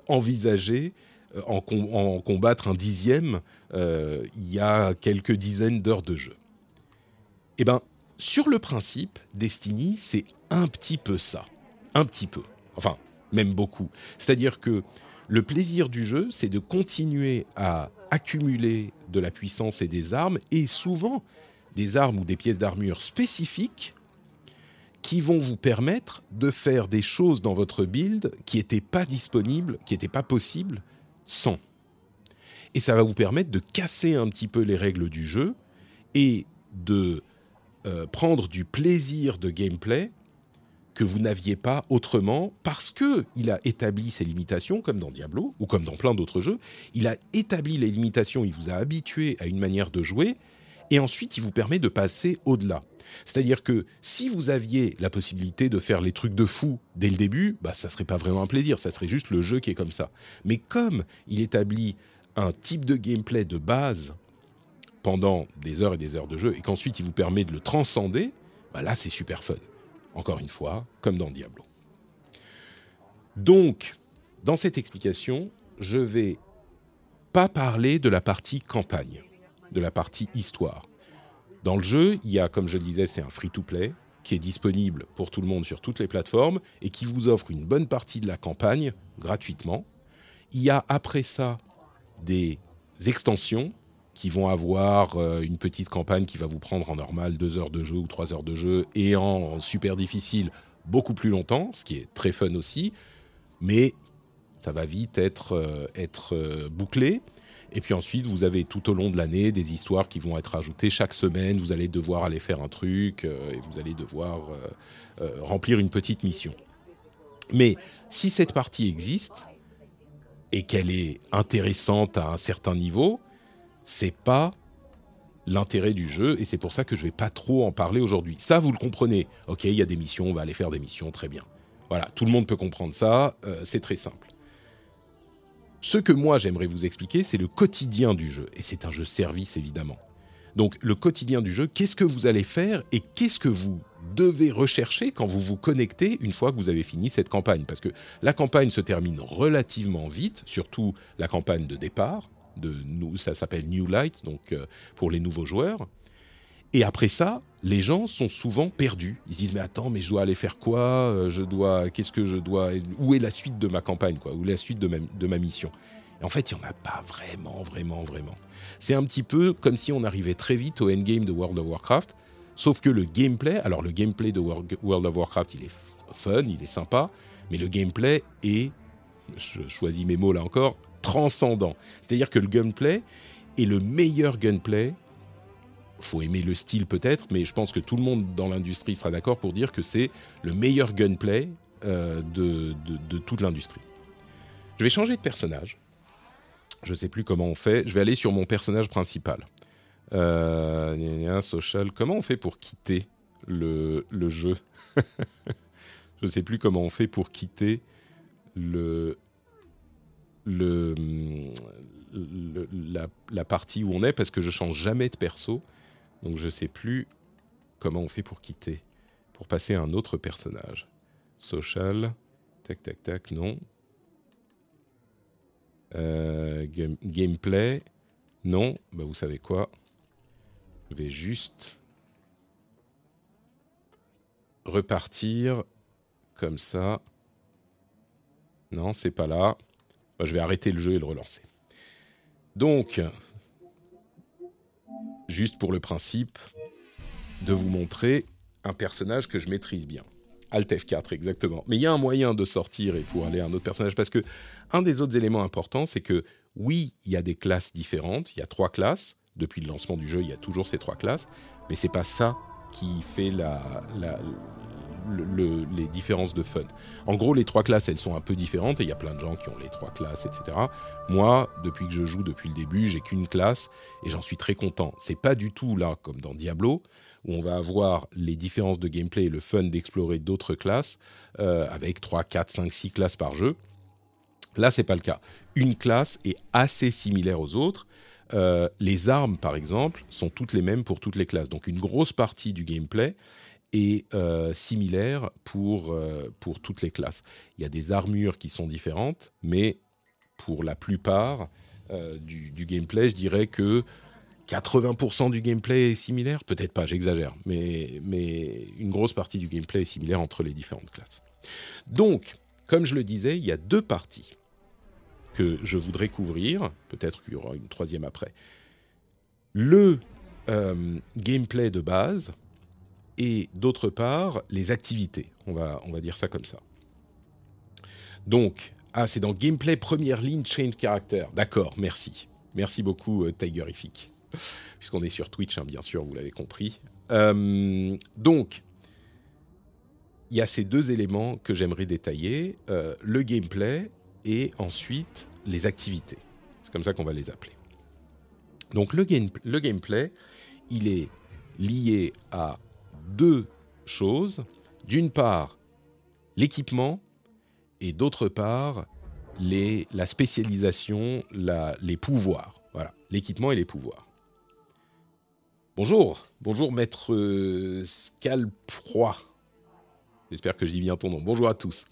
envisager en combattre un 10e, il y a quelques dizaines d'heures de jeu. Eh bien, sur le principe, Destiny, c'est un petit peu ça. Un petit peu. Enfin, même beaucoup. C'est-à-dire que le plaisir du jeu, c'est de continuer à accumuler de la puissance et des armes, et souvent des armes ou des pièces d'armure spécifiques qui vont vous permettre de faire des choses dans votre build qui n'étaient pas disponibles, qui n'étaient pas possibles, sans. Et ça va vous permettre de casser un petit peu les règles du jeu et de prendre du plaisir de gameplay que vous n'aviez pas autrement parce qu'il a établi ses limitations, comme dans Diablo ou comme dans plein d'autres jeux. Il a établi les limitations, il vous a habitué à une manière de jouer et ensuite il vous permet de passer au-delà. C'est-à-dire que si vous aviez la possibilité de faire les trucs de fou dès le début, bah, ça ne serait pas vraiment un plaisir, ça serait juste le jeu qui est comme ça. Mais comme il établit un type de gameplay de base pendant des heures de jeu et qu'ensuite il vous permet de le transcender, bah là c'est super fun. Encore une fois, comme dans Diablo. Donc, dans cette explication, je ne vais pas parler de la partie campagne, de la partie histoire. Dans le jeu, il y a, comme je le disais, c'est un free-to-play qui est disponible pour tout le monde sur toutes les plateformes et qui vous offre une bonne partie de la campagne gratuitement. Il y a après ça des extensions qui vont avoir une petite campagne qui va vous prendre en normal 2 heures de jeu ou 3 heures de jeu et en super difficile beaucoup plus longtemps, ce qui est très fun aussi, mais ça va vite être bouclé. Et puis ensuite, vous avez tout au long de l'année des histoires qui vont être ajoutées chaque semaine. Vous allez devoir aller faire un truc et vous allez devoir remplir une petite mission. Mais si cette partie existe et qu'elle est intéressante à un certain niveau, c'est pas l'intérêt du jeu et c'est pour ça que je vais pas trop en parler aujourd'hui. Ça, vous le comprenez. Ok, il y a des missions, on va aller faire des missions, très bien. Voilà, tout le monde peut comprendre ça, c'est très simple. Ce que moi, j'aimerais vous expliquer, c'est le quotidien du jeu. Et c'est un jeu service, évidemment. Donc, le quotidien du jeu, qu'est-ce que vous allez faire et qu'est-ce que vous devez rechercher quand vous vous connectez une fois que vous avez fini cette campagne. Parce que la campagne se termine relativement vite, surtout la campagne de départ, ça s'appelle New Light, donc pour les nouveaux joueurs. Et après ça, les gens sont souvent perdus. Ils se disent « mais attends, mais je dois aller faire quoi ? Qu'est-ce que je dois ? Où est la suite de ma campagne, quoi ? Où est la suite de ma mission ?» En fait, il n'y en a pas vraiment. C'est un petit peu comme si on arrivait très vite au endgame de World of Warcraft, sauf que le gameplay, alors le gameplay de World of Warcraft, il est fun, il est sympa, mais le gameplay est, je choisis mes mots là encore, transcendant. C'est-à-dire que le gameplay est le meilleur gameplay. Il faut aimer le style peut-être, mais je pense que tout le monde dans l'industrie sera d'accord pour dire que c'est le meilleur gameplay de toute l'industrie. Je vais changer de personnage. Je ne sais plus comment on fait. Je vais aller sur mon personnage principal. Social. Comment on fait pour quitter le jeu ? Je ne sais plus comment on fait pour quitter la partie où on est, parce que je ne change jamais de perso. Donc, je ne sais plus comment on fait pour quitter, pour passer à un autre personnage. Social. Tac, non. Gameplay, non, bah vous savez quoi, je vais juste repartir comme ça. Non, c'est pas là. Bah, je vais arrêter le jeu et le relancer. Donc, juste pour le principe de vous montrer un personnage que je maîtrise bien. Alt F4, exactement. Mais il y a un moyen de sortir et pour aller à un autre personnage, parce que un des autres éléments importants, c'est que, oui, il y a des classes différentes, il y a 3 classes, depuis le lancement du jeu, il y a toujours ces 3 classes, mais c'est pas ça qui fait les différences de fun. En gros, les 3 classes, elles sont un peu différentes, et il y a plein de gens qui ont les 3 classes, etc. Moi, depuis que je joue, depuis le début, j'ai qu'une classe, et j'en suis très content. C'est pas du tout là, comme dans Diablo, où on va avoir les différences de gameplay et le fun d'explorer d'autres classes avec 3, 4, 5, 6 classes par jeu. Là, ce n'est pas le cas. Une classe est assez similaire aux autres. Les armes, par exemple, sont toutes les mêmes pour toutes les classes. Donc, une grosse partie du gameplay est similaire pour toutes les classes. Il y a des armures qui sont différentes, mais pour la plupart du gameplay, je dirais que 80% du gameplay est similaire, peut-être pas, j'exagère, mais une grosse partie du gameplay est similaire entre les différentes classes. Donc, comme je le disais, il y a 2 parties que je voudrais couvrir, peut-être qu'il y aura une 3e après. Le gameplay de base et d'autre part, les activités, on va dire ça comme ça. Donc, c'est dans gameplay première ligne, change character, d'accord, merci. Merci beaucoup Tigerific. Puisqu'on est sur Twitch, hein, bien sûr, vous l'avez compris. Donc, il y a ces 2 éléments que j'aimerais détailler, le gameplay et ensuite les activités. C'est comme ça qu'on va les appeler. Donc, le gameplay, il est lié à 2 choses. D'une part, l'équipement et d'autre part, la spécialisation, les pouvoirs. Voilà, l'équipement et les pouvoirs. Bonjour maître Scalproy. J'espère que je dis bien ton nom. Bonjour à tous.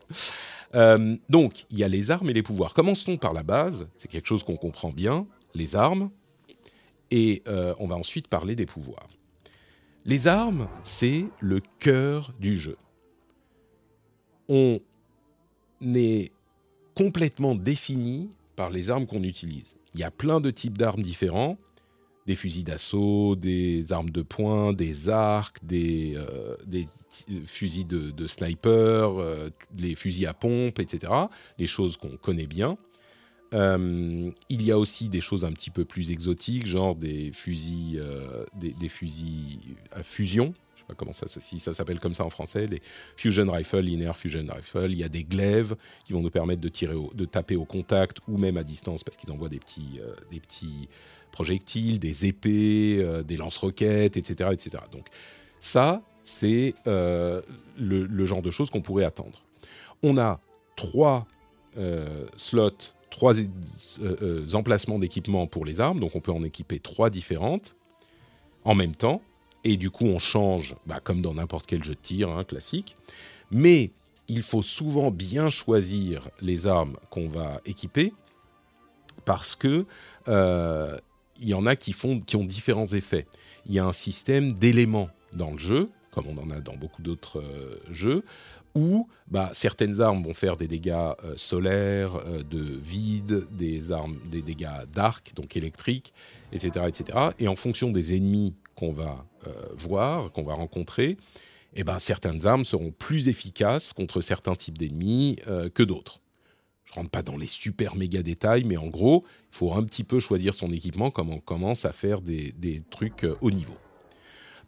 Donc, il y a les armes et les pouvoirs. Commençons par la base, c'est quelque chose qu'on comprend bien, les armes. Et on va ensuite parler des pouvoirs. Les armes, c'est le cœur du jeu. On est complètement défini par les armes qu'on utilise. Il y a plein de types d'armes différents. Des fusils d'assaut, des armes de poing, des arcs, des fusils de sniper, les fusils à pompe, etc. Les choses qu'on connaît bien. Il y a aussi des choses un petit peu plus exotiques, genre des fusils à fusion. Je ne sais pas comment si ça s'appelle comme ça en français. Des fusion rifles, linear fusion rifles. Il y a des glaives qui vont nous permettre de taper au contact ou même à distance parce qu'ils envoient des petits projectiles, des épées, des lance-roquettes, etc., etc. Donc ça, c'est le genre de choses qu'on pourrait attendre. On a 3 slots, 3 emplacements d'équipement pour les armes, donc on peut en équiper 3 différentes en même temps, et du coup on change, comme dans n'importe quel jeu de tir classique, mais il faut souvent bien choisir les armes qu'on va équiper, parce que il y en a qui ont différents effets. Il y a un système d'éléments dans le jeu, comme on en a dans beaucoup d'autres jeux, où certaines armes vont faire des dégâts solaires, de vide, des dégâts dark, donc électriques, etc. Et en fonction des ennemis qu'on va voir, qu'on va rencontrer, certaines armes seront plus efficaces contre certains types d'ennemis que d'autres. Je ne rentre pas dans les super méga détails, mais en gros, il faut un petit peu choisir son équipement quand on commence à faire des trucs haut niveau.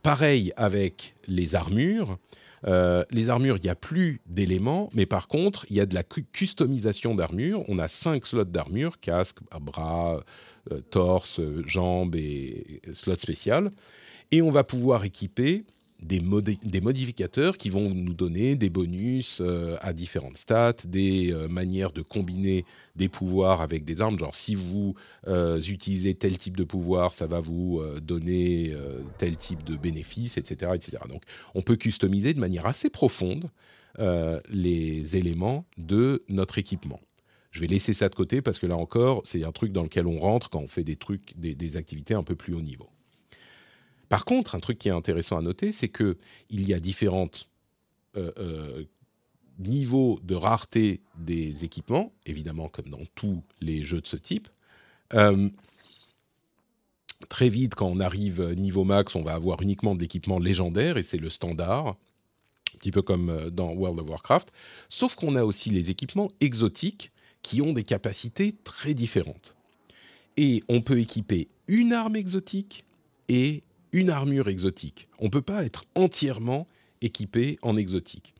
Pareil avec les armures. Les armures, il n'y a plus d'éléments, mais par contre, il y a de la customisation d'armures. On a 5 slots d'armure, casque, bras, torse, jambes et slot spécial. Et on va pouvoir équiper des modificateurs qui vont nous donner des bonus à différentes stats, des manières de combiner des pouvoirs avec des armes. Genre, si vous utilisez tel type de pouvoir, ça va vous donner tel type de bénéfice, etc. Donc, on peut customiser de manière assez profonde les éléments de notre équipement. Je vais laisser ça de côté parce que là encore, c'est un truc dans lequel on rentre quand on fait des activités un peu plus haut niveau. Par contre, un truc qui est intéressant à noter, c'est qu'il y a différents niveaux de rareté des équipements, évidemment comme dans tous les jeux de ce type. Très vite, quand on arrive niveau max, on va avoir uniquement de l'équipement légendaire, et c'est le standard, un petit peu comme dans World of Warcraft. Sauf qu'on a aussi les équipements exotiques qui ont des capacités très différentes. Et on peut équiper une arme exotique et une armure exotique. On ne peut pas être entièrement équipé en exotique.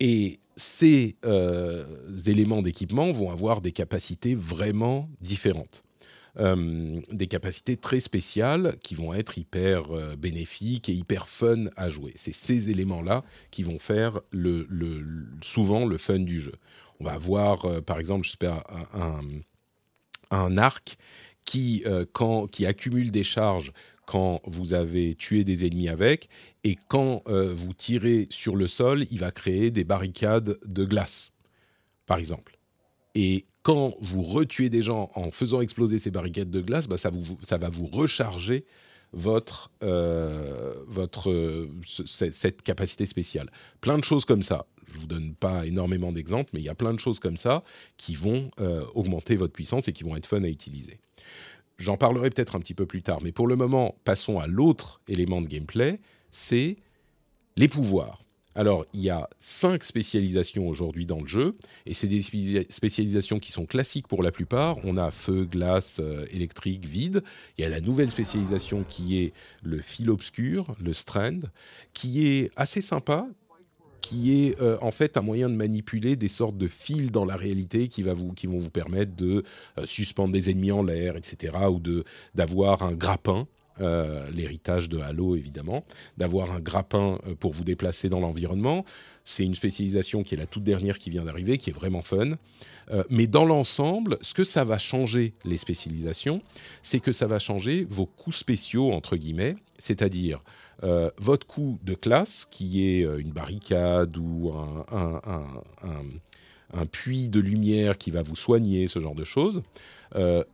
Et ces éléments d'équipement vont avoir des capacités vraiment différentes. Des capacités très spéciales qui vont être hyper bénéfiques et hyper fun à jouer. C'est ces éléments-là qui vont faire souvent le fun du jeu. On va avoir, par exemple, je sais pas, un arc qui accumule des charges quand vous avez tué des ennemis avec, et quand vous tirez sur le sol, il va créer des barricades de glace, par exemple. Et quand vous retuez des gens en faisant exploser ces barricades de glace, ça va vous recharger cette capacité spéciale. Plein de choses comme ça. Je ne vous donne pas énormément d'exemples, mais il y a plein de choses comme ça qui vont augmenter votre puissance et qui vont être fun à utiliser. J'en parlerai peut-être un petit peu plus tard, mais pour le moment, passons à l'autre élément de gameplay, c'est les pouvoirs. Alors, il y a 5 spécialisations aujourd'hui dans le jeu, et c'est des spécialisations qui sont classiques pour la plupart. On a feu, glace, électrique, vide. Il y a la nouvelle spécialisation qui est le fil obscur, le strand, qui est assez sympa, qui est en fait un moyen de manipuler des sortes de fils dans la réalité qui vont vous permettre de suspendre des ennemis en l'air, etc., ou d'avoir un grappin, l'héritage de Halo évidemment, d'avoir un grappin pour vous déplacer dans l'environnement. C'est une spécialisation qui est la toute dernière qui vient d'arriver, qui est vraiment fun. Mais dans l'ensemble, ce que ça va changer, les spécialisations, c'est que ça va changer vos coups spéciaux, entre guillemets, c'est-à-dire... votre coup de classe, qui est une barricade ou un puits de lumière qui va vous soigner, ce genre de choses.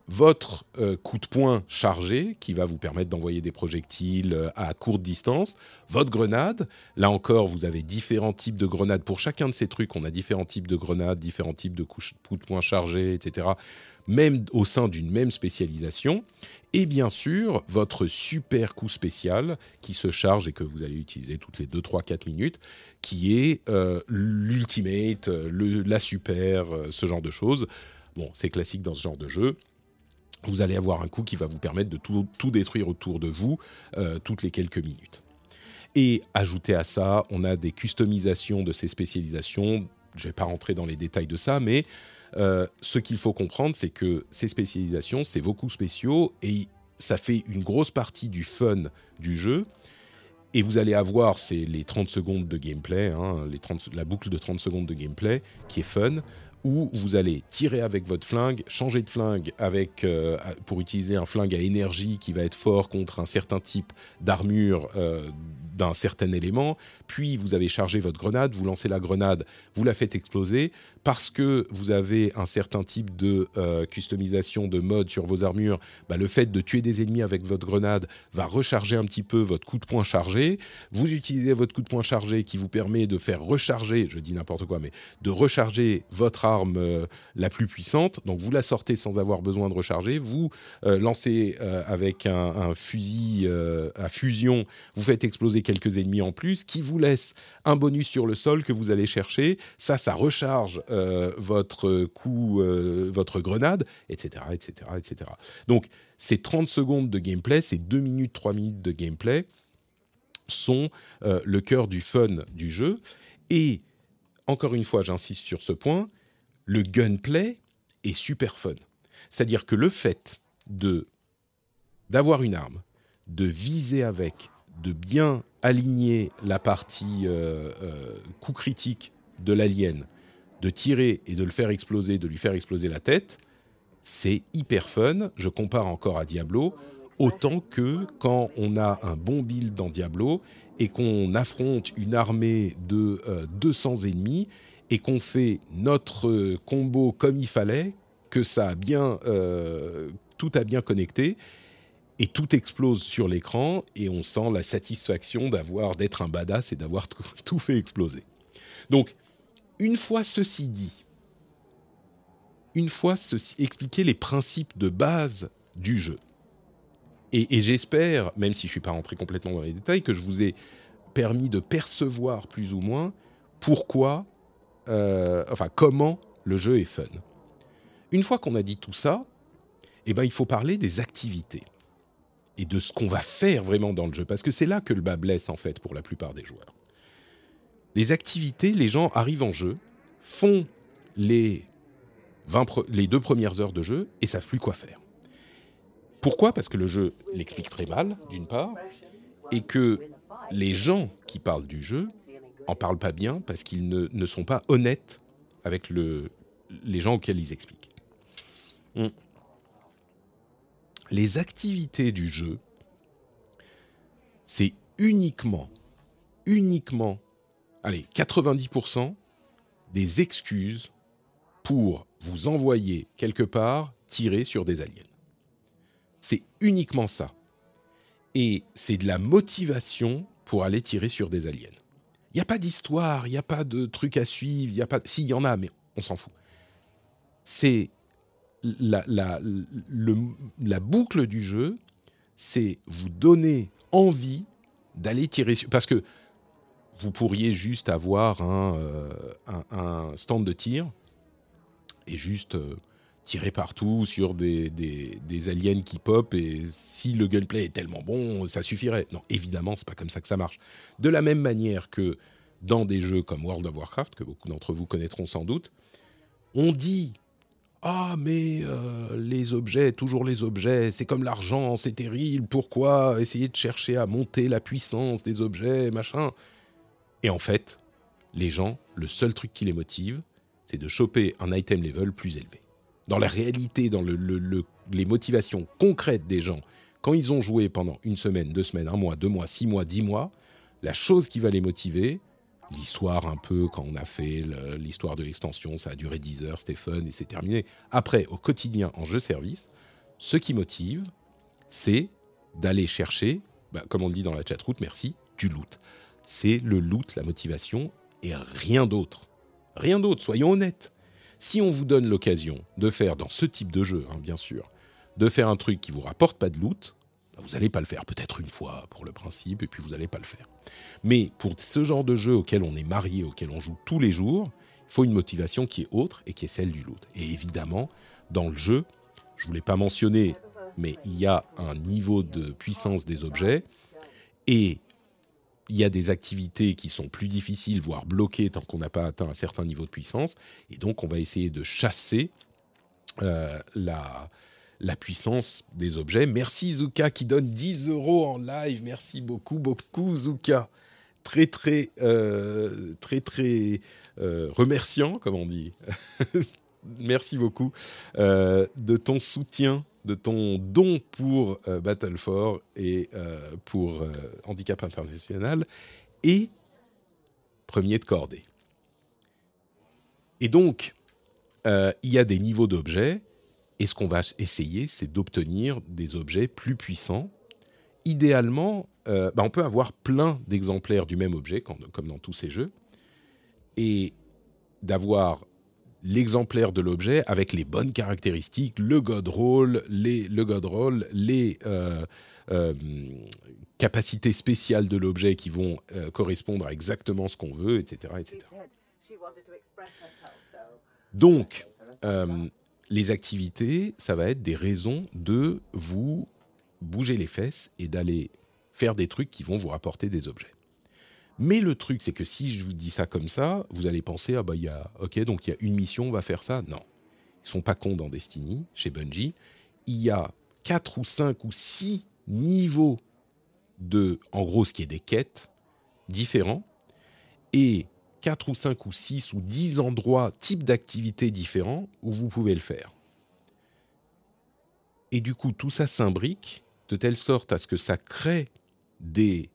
Votre coup de poing chargé, qui va vous permettre d'envoyer des projectiles à courte distance. Votre grenade, là encore, vous avez différents types de grenades. Pour chacun de ces trucs, on a différents types de grenades, différents types de coups de poing chargés, etc., même au sein d'une même spécialisation, et bien sûr, votre super coup spécial qui se charge et que vous allez utiliser toutes les 2, 3, 4 minutes, qui est l'ultimate, la super, ce genre de choses. Bon, c'est classique dans ce genre de jeu. Vous allez avoir un coup qui va vous permettre de tout détruire autour de vous toutes les quelques minutes. Et ajouté à ça, on a des customisations de ces spécialisations. Je ne vais pas rentrer dans les détails de ça, mais... ce qu'il faut comprendre, c'est que ces spécialisations, c'est vos coups spéciaux, et ça fait une grosse partie du fun du jeu. Et vous allez avoir, c'est les 30 secondes de gameplay, la boucle de 30 secondes de gameplay qui est fun, où vous allez tirer avec votre flingue, changer de flingue avec, pour utiliser un flingue à énergie qui va être fort contre un certain type d'armure d'un certain élément, puis vous avez chargé votre grenade, vous lancez la grenade, vous la faites exploser, parce que vous avez un certain type de customisation de mode sur vos armures, bah le fait de tuer des ennemis avec votre grenade va recharger un petit peu votre coup de poing chargé, vous utilisez votre coup de poing chargé qui vous permet de faire recharger, je dis n'importe quoi, mais de recharger votre arme la plus puissante, donc vous la sortez sans avoir besoin de recharger, vous lancez avec un fusil à fusion, vous faites exploser quelques ennemis en plus, qui vous laisse un bonus sur le sol que vous allez chercher, ça recharge votre coup, votre grenade, etc., etc., etc. Donc, ces 30 secondes de gameplay, ces 2 minutes, 3 minutes de gameplay sont le cœur du fun du jeu. Et, encore une fois, j'insiste sur ce point, le gunplay est super fun. C'est-à-dire que le fait d'avoir une arme, de viser avec, de bien aligner la partie coup critique de l'alien, de tirer et de le faire exploser, de lui faire exploser la tête, c'est hyper fun. Je compare encore à Diablo, autant que quand on a un bon build dans Diablo et qu'on affronte une armée de 200 ennemis et qu'on fait notre combo comme il fallait, que ça a bien, tout a bien connecté, et tout explose sur l'écran et on sent la satisfaction d'être un badass et d'avoir tout fait exploser. Donc, une fois ceci dit, expliquer les principes de base du jeu. Et j'espère, même si je ne suis pas rentré complètement dans les détails, que je vous ai permis de percevoir plus ou moins pourquoi, comment le jeu est fun. Une fois qu'on a dit tout ça, il faut parler des activités et de ce qu'on va faire vraiment dans le jeu, parce que c'est là que le bas blesse, en fait, pour la plupart des joueurs. Les activités, les gens arrivent en jeu, font les 2 premières heures de jeu et savent plus quoi faire. Pourquoi ? Parce que le jeu l'explique très mal, d'une part, et que les gens qui parlent du jeu en parlent pas bien parce qu'ils ne sont pas honnêtes avec les gens auxquels ils expliquent. Les activités du jeu, c'est uniquement, 90% des excuses pour vous envoyer quelque part tirer sur des aliens. C'est uniquement ça. Et c'est de la motivation pour aller tirer sur des aliens. Il n'y a pas d'histoire, il n'y a pas de truc à suivre, si, il y en a, mais on s'en fout. C'est la boucle du jeu, c'est vous donner envie d'aller tirer sur... Parce que vous pourriez juste avoir un stand de tir et juste tirer partout sur des aliens qui pop, et si le gunplay est tellement bon, ça suffirait. Non, évidemment, c'est pas comme ça que ça marche. De la même manière que dans des jeux comme World of Warcraft, que beaucoup d'entre vous connaîtront sans doute, on dit « Ah, mais les objets, toujours les objets, c'est comme l'argent, c'est terrible, pourquoi essayer de chercher à monter la puissance des objets, machin ?» Et en fait, les gens, le seul truc qui les motive, c'est de choper un item level plus élevé. Dans la réalité, dans les motivations concrètes des gens, quand ils ont joué pendant 1 semaine, 2 semaines, 1 mois, 2 mois, 6 mois, 10 mois, la chose qui va les motiver, l'histoire un peu, quand on a fait l'histoire de l'extension, ça a duré 10 heures, c'était fun et c'est terminé. Après, au quotidien, en jeu-service, ce qui motive, c'est d'aller chercher, comme on le dit dans la chatroute, merci, du loot. C'est le loot, la motivation, et rien d'autre. Rien d'autre, soyons honnêtes. Si on vous donne l'occasion de faire, dans ce type de jeu, bien sûr, de faire un truc qui ne vous rapporte pas de loot, vous n'allez pas le faire, peut-être une fois pour le principe, et puis vous n'allez pas le faire. Mais pour ce genre de jeu auquel on est marié, auquel on joue tous les jours, il faut une motivation qui est autre et qui est celle du loot. Et évidemment, dans le jeu, je ne vous l'ai pas mentionné, mais il y a un niveau de puissance des objets, et... il y a des activités qui sont plus difficiles, voire bloquées, tant qu'on n'a pas atteint un certain niveau de puissance. Et donc, on va essayer de chasser la puissance des objets. Merci Zuka qui donne 10 euros en live. Merci beaucoup, Zuka. très remerciant, comme on dit. Merci beaucoup de ton soutien, de ton don pour Battle 4 et pour Handicap International et Premier de Cordée. Et donc, il y a des niveaux d'objets, et ce qu'on va essayer, c'est d'obtenir des objets plus puissants. Idéalement, on peut avoir plein d'exemplaires du même objet, comme dans tous ces jeux, et d'avoir l'exemplaire de l'objet avec les bonnes caractéristiques, le god roll, les capacités spéciales de l'objet qui vont correspondre à exactement ce qu'on veut, etc. etc. Donc, les activités, ça va être des raisons de vous bouger les fesses et d'aller faire des trucs qui vont vous rapporter des objets. Mais le truc, c'est que si je vous dis ça comme ça, vous allez penser, donc il y a une mission, on va faire ça. Non, ils ne sont pas cons dans Destiny, chez Bungie. Il y a 4 ou 5 ou 6 niveaux de, en gros, ce qui est des quêtes différents. Et 4 ou 5 ou 6 ou 10 endroits, types d'activités différents où vous pouvez le faire. Et du coup, tout ça s'imbrique de telle sorte à ce que ça crée des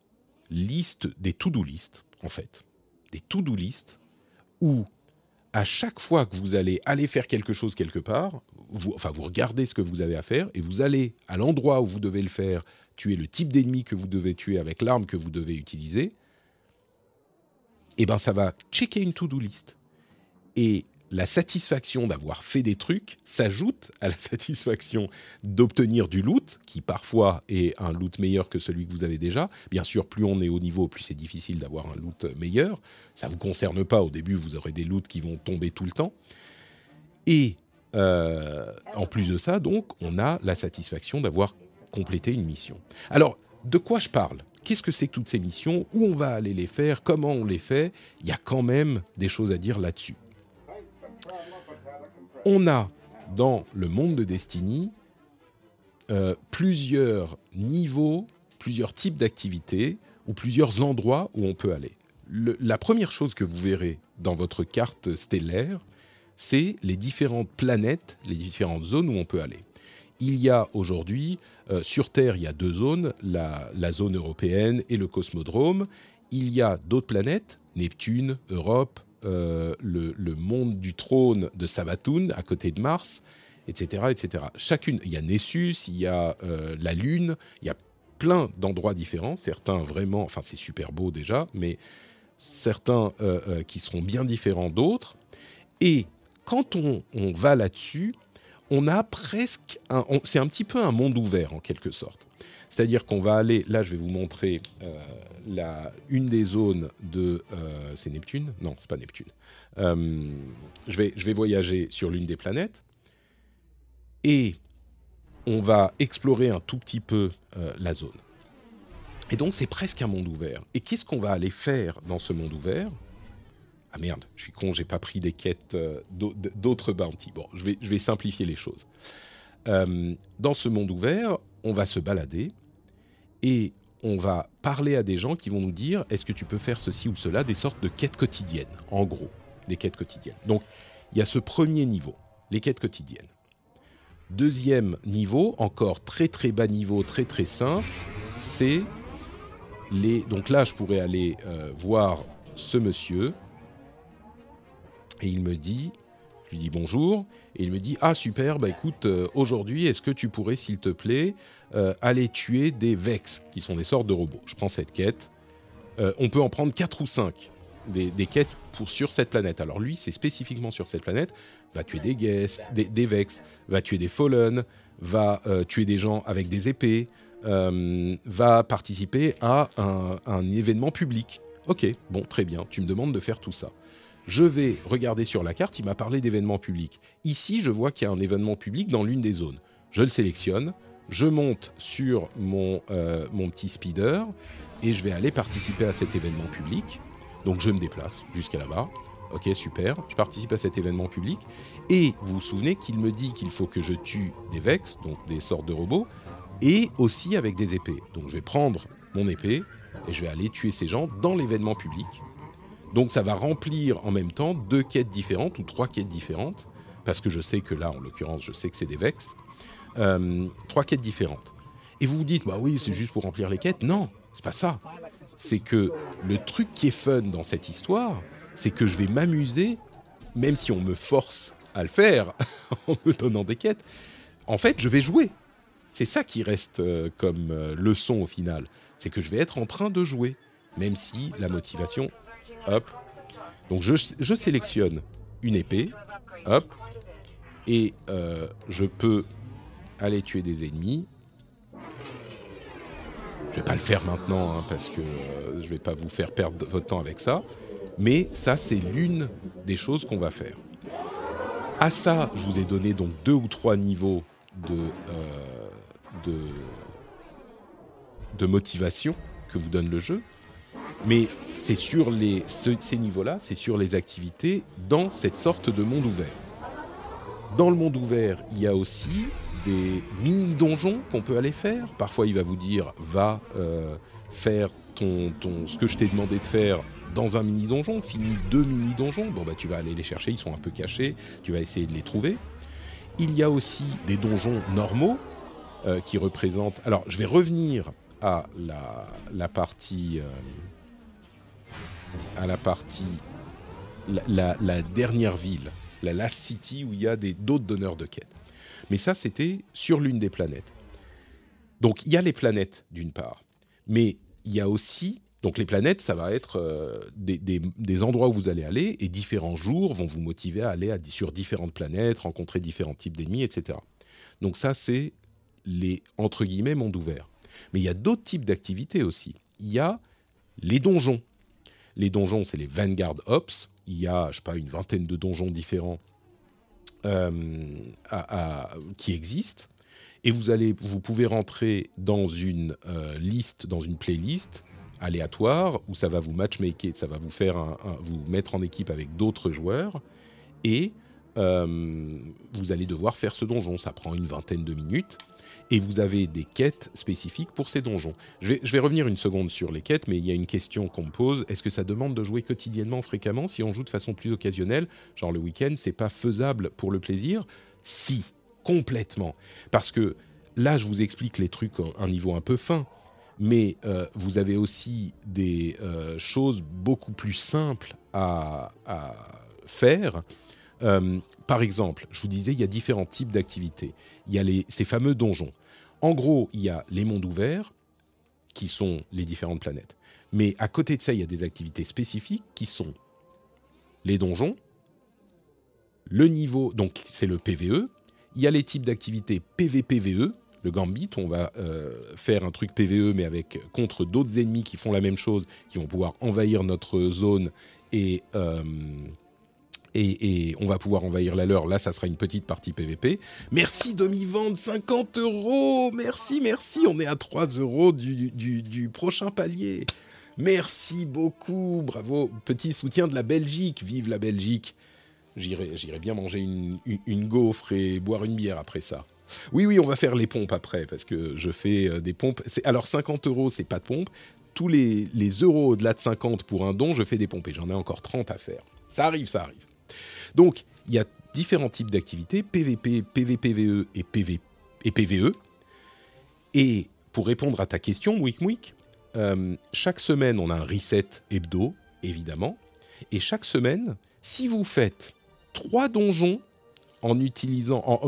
listes, des to-do listes, en fait. Des to-do listes où, à chaque fois que vous allez aller faire quelque chose quelque part, vous regardez ce que vous avez à faire et vous allez à l'endroit où vous devez le faire, tuer le type d'ennemi que vous devez tuer avec l'arme que vous devez utiliser, et bien ça va checker une to-do list. Et la satisfaction d'avoir fait des trucs s'ajoute à la satisfaction d'obtenir du loot, qui parfois est un loot meilleur que celui que vous avez déjà. Bien sûr, plus on est haut niveau, plus c'est difficile d'avoir un loot meilleur. Ça ne vous concerne pas. Au début, vous aurez des loots qui vont tomber tout le temps. Et en plus de ça, donc, on a la satisfaction d'avoir complété une mission. Alors, de quoi je parle ? Qu'est-ce que c'est que toutes ces missions ? Où on va aller les faire ? Comment on les fait ? Il y a quand même des choses à dire là-dessus. On a, dans le monde de Destiny, plusieurs niveaux, plusieurs types d'activités ou plusieurs endroits où on peut aller. La première chose que vous verrez dans votre carte stellaire, c'est les différentes planètes, les différentes zones où on peut aller. Il y a aujourd'hui, sur Terre, il y a 2 zones, la zone européenne et le cosmodrome. Il y a d'autres planètes, Neptune, Europe, le monde du trône de Sabathun, à côté de Mars, etc., etc. Chacune, il y a Nessus, il y a la Lune, il y a plein d'endroits différents, certains vraiment, enfin c'est super beau déjà, mais certains qui seront bien différents d'autres. Et quand on va là-dessus, on a presque, c'est un petit peu un monde ouvert en quelque sorte. C'est-à-dire qu'on va aller, là je vais vous montrer une des zones de... c'est Neptune ? Non, c'est pas Neptune. Je vais voyager sur l'une des planètes et on va explorer un tout petit peu la zone. Et donc c'est presque un monde ouvert. Et qu'est-ce qu'on va aller faire dans ce monde ouvert ? Ah merde, je suis con, j'ai pas pris des quêtes d'autres bounties. Bon, je vais simplifier les choses. Dans ce monde ouvert, on va se balader et on va parler à des gens qui vont nous dire « Est-ce que tu peux faire ceci ou cela ?» Des sortes de quêtes quotidiennes, en gros, des quêtes quotidiennes. Donc, il y a ce premier niveau, les quêtes quotidiennes. Deuxième niveau, encore très très bas niveau, très très simple, c'est les... Donc là, je pourrais aller voir ce monsieur et il me dit... Je lui dis bonjour, et il me dit « Ah super, bah écoute, aujourd'hui, est-ce que tu pourrais, s'il te plaît, aller tuer des Vex, qui sont des sortes de robots ?» Je prends cette quête. On peut en prendre 4 ou 5, des quêtes sur cette planète. Alors lui, c'est spécifiquement sur cette planète. Va tuer des Vex, va tuer des Fallen, va tuer des gens avec des épées, va participer à un événement public. Ok, bon, très bien, tu me demandes de faire tout ça. Je vais regarder sur la carte, il m'a parlé d'événements publics. Ici, je vois qu'il y a un événement public dans l'une des zones. Je le sélectionne, je monte sur mon petit speeder et je vais aller participer à cet événement public. Donc, je me déplace jusqu'à là-bas. Ok, super. Je participe à cet événement public. Et vous vous souvenez qu'il me dit qu'il faut que je tue des Vex, donc des sortes de robots, et aussi avec des épées. Donc, je vais prendre mon épée, et je vais aller tuer ces gens dans l'événement public. Donc ça va remplir en même temps 2 quêtes différentes ou 3 quêtes différentes, parce que je sais que là, en l'occurrence, je sais que c'est des Vex. 3 quêtes différentes. Et vous vous dites, bah oui, c'est juste pour remplir les quêtes. Non, c'est pas ça. C'est que le truc qui est fun dans cette histoire, c'est que je vais m'amuser, même si on me force à le faire en me donnant des quêtes. En fait, je vais jouer. C'est ça qui reste comme leçon au final. C'est que je vais être en train de jouer, même si la motivation... Hop. Donc je sélectionne une épée. Hop. Et je peux aller tuer des ennemis. Je vais pas le faire maintenant hein, parce que je vais pas vous faire perdre votre temps avec ça. Mais ça, c'est l'une des choses qu'on va faire. À ça, je vous ai donné donc 2 ou 3 niveaux de motivation que vous donne le jeu. Mais c'est sur ces niveaux-là, c'est sur les activités dans cette sorte de monde ouvert. Dans le monde ouvert, il y a aussi des mini-donjons qu'on peut aller faire. Parfois, il va vous dire « Va faire ce que je t'ai demandé de faire dans un mini-donjon. Finis 2 mini-donjons. Bon, bah, tu vas aller les chercher, ils sont un peu cachés. Tu vas essayer de les trouver. » Il y a aussi des donjons normaux qui représentent... Alors, je vais revenir à la partie... la dernière ville, la Last City, où il y a d'autres donneurs de quêtes. Mais ça, c'était sur l'une des planètes. Donc, il y a les planètes, d'une part. Mais il y a aussi... Donc, les planètes, ça va être des endroits où vous allez aller, et différents jours vont vous motiver à aller sur différentes planètes, rencontrer différents types d'ennemis, etc. Donc, ça, c'est les, entre guillemets, mondes ouverts. Mais il y a d'autres types d'activités aussi. Il y a les donjons. Les donjons, c'est les Vanguard Ops. Il y a, je sais pas, une vingtaine de donjons différents qui existent. Et vous pouvez rentrer dans une liste, dans une playlist aléatoire où ça va vous matchmaker, ça va vous faire vous mettre en équipe avec d'autres joueurs. Et vous allez devoir faire ce donjon. Ça prend une vingtaine de minutes. Et vous avez des quêtes spécifiques pour ces donjons. Je vais revenir une seconde sur les quêtes, mais il y a une question qu'on me pose. Est-ce que ça demande de jouer quotidiennement, fréquemment, si on joue de façon plus occasionnelle, genre le week-end, c'est pas faisable pour le plaisir ? Si, complètement. Parce que là, je vous explique les trucs à un niveau un peu fin, mais vous avez aussi des choses beaucoup plus simples à faire. Par exemple, je vous disais, il y a différents types d'activités. Il y a ces fameux donjons. En gros, il y a les mondes ouverts, qui sont les différentes planètes. Mais à côté de ça, il y a des activités spécifiques qui sont les donjons, le niveau, donc c'est le PVE. Il y a les types d'activités PVPVE, le Gambit, on va faire un truc PVE, mais contre d'autres ennemis qui font la même chose, qui vont pouvoir envahir notre zone et on va pouvoir envahir la leur. Là, ça sera une petite partie PVP. Merci de m'y vendre 50€. Merci. On est à 3€ du prochain palier. Merci beaucoup. Bravo. Petit soutien de la Belgique. Vive la Belgique. J'irai bien manger une gaufre et boire une bière après ça. Oui, on va faire les pompes après parce que je fais des pompes. Alors, 50€, c'est pas de pompe. Tous les euros au-delà de 50 pour un don, je fais des pompes et j'en ai encore 30 à faire. Ça arrive. Donc, il y a différents types d'activités, PVP, PVPVE et PVE. Et pour répondre à ta question, Mouik, chaque semaine, on a un reset hebdo, évidemment. Et chaque semaine, si vous faites 3 donjons en utilisant... on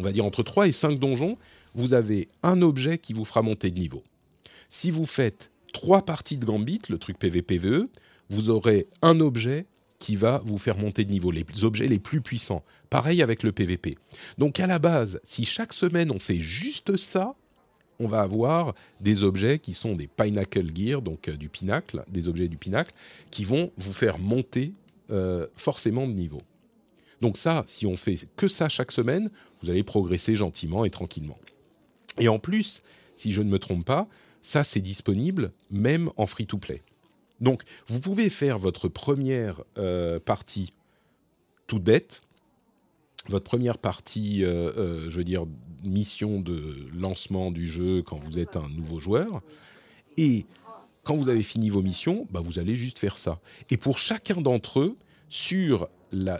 va dire entre 3 et 5 donjons, vous avez un objet qui vous fera monter de niveau. Si vous faites 3 parties de Gambit, le truc PVPVE, vous aurez un objet qui va vous faire monter de niveau, les objets les plus puissants. Pareil avec le PVP. Donc à la base, si chaque semaine on fait juste ça, on va avoir des objets qui sont des Pinnacle Gear, donc des objets du pinacle, qui vont vous faire monter forcément de niveau. Donc ça, si on fait que ça chaque semaine, vous allez progresser gentiment et tranquillement. Et en plus, si je ne me trompe pas, ça c'est disponible même en free-to-play. Donc, vous pouvez faire votre première partie toute bête, votre première partie, mission de lancement du jeu quand vous êtes un nouveau joueur, et Quand vous avez fini vos missions, bah vous allez juste faire ça. Et pour chacun d'entre eux,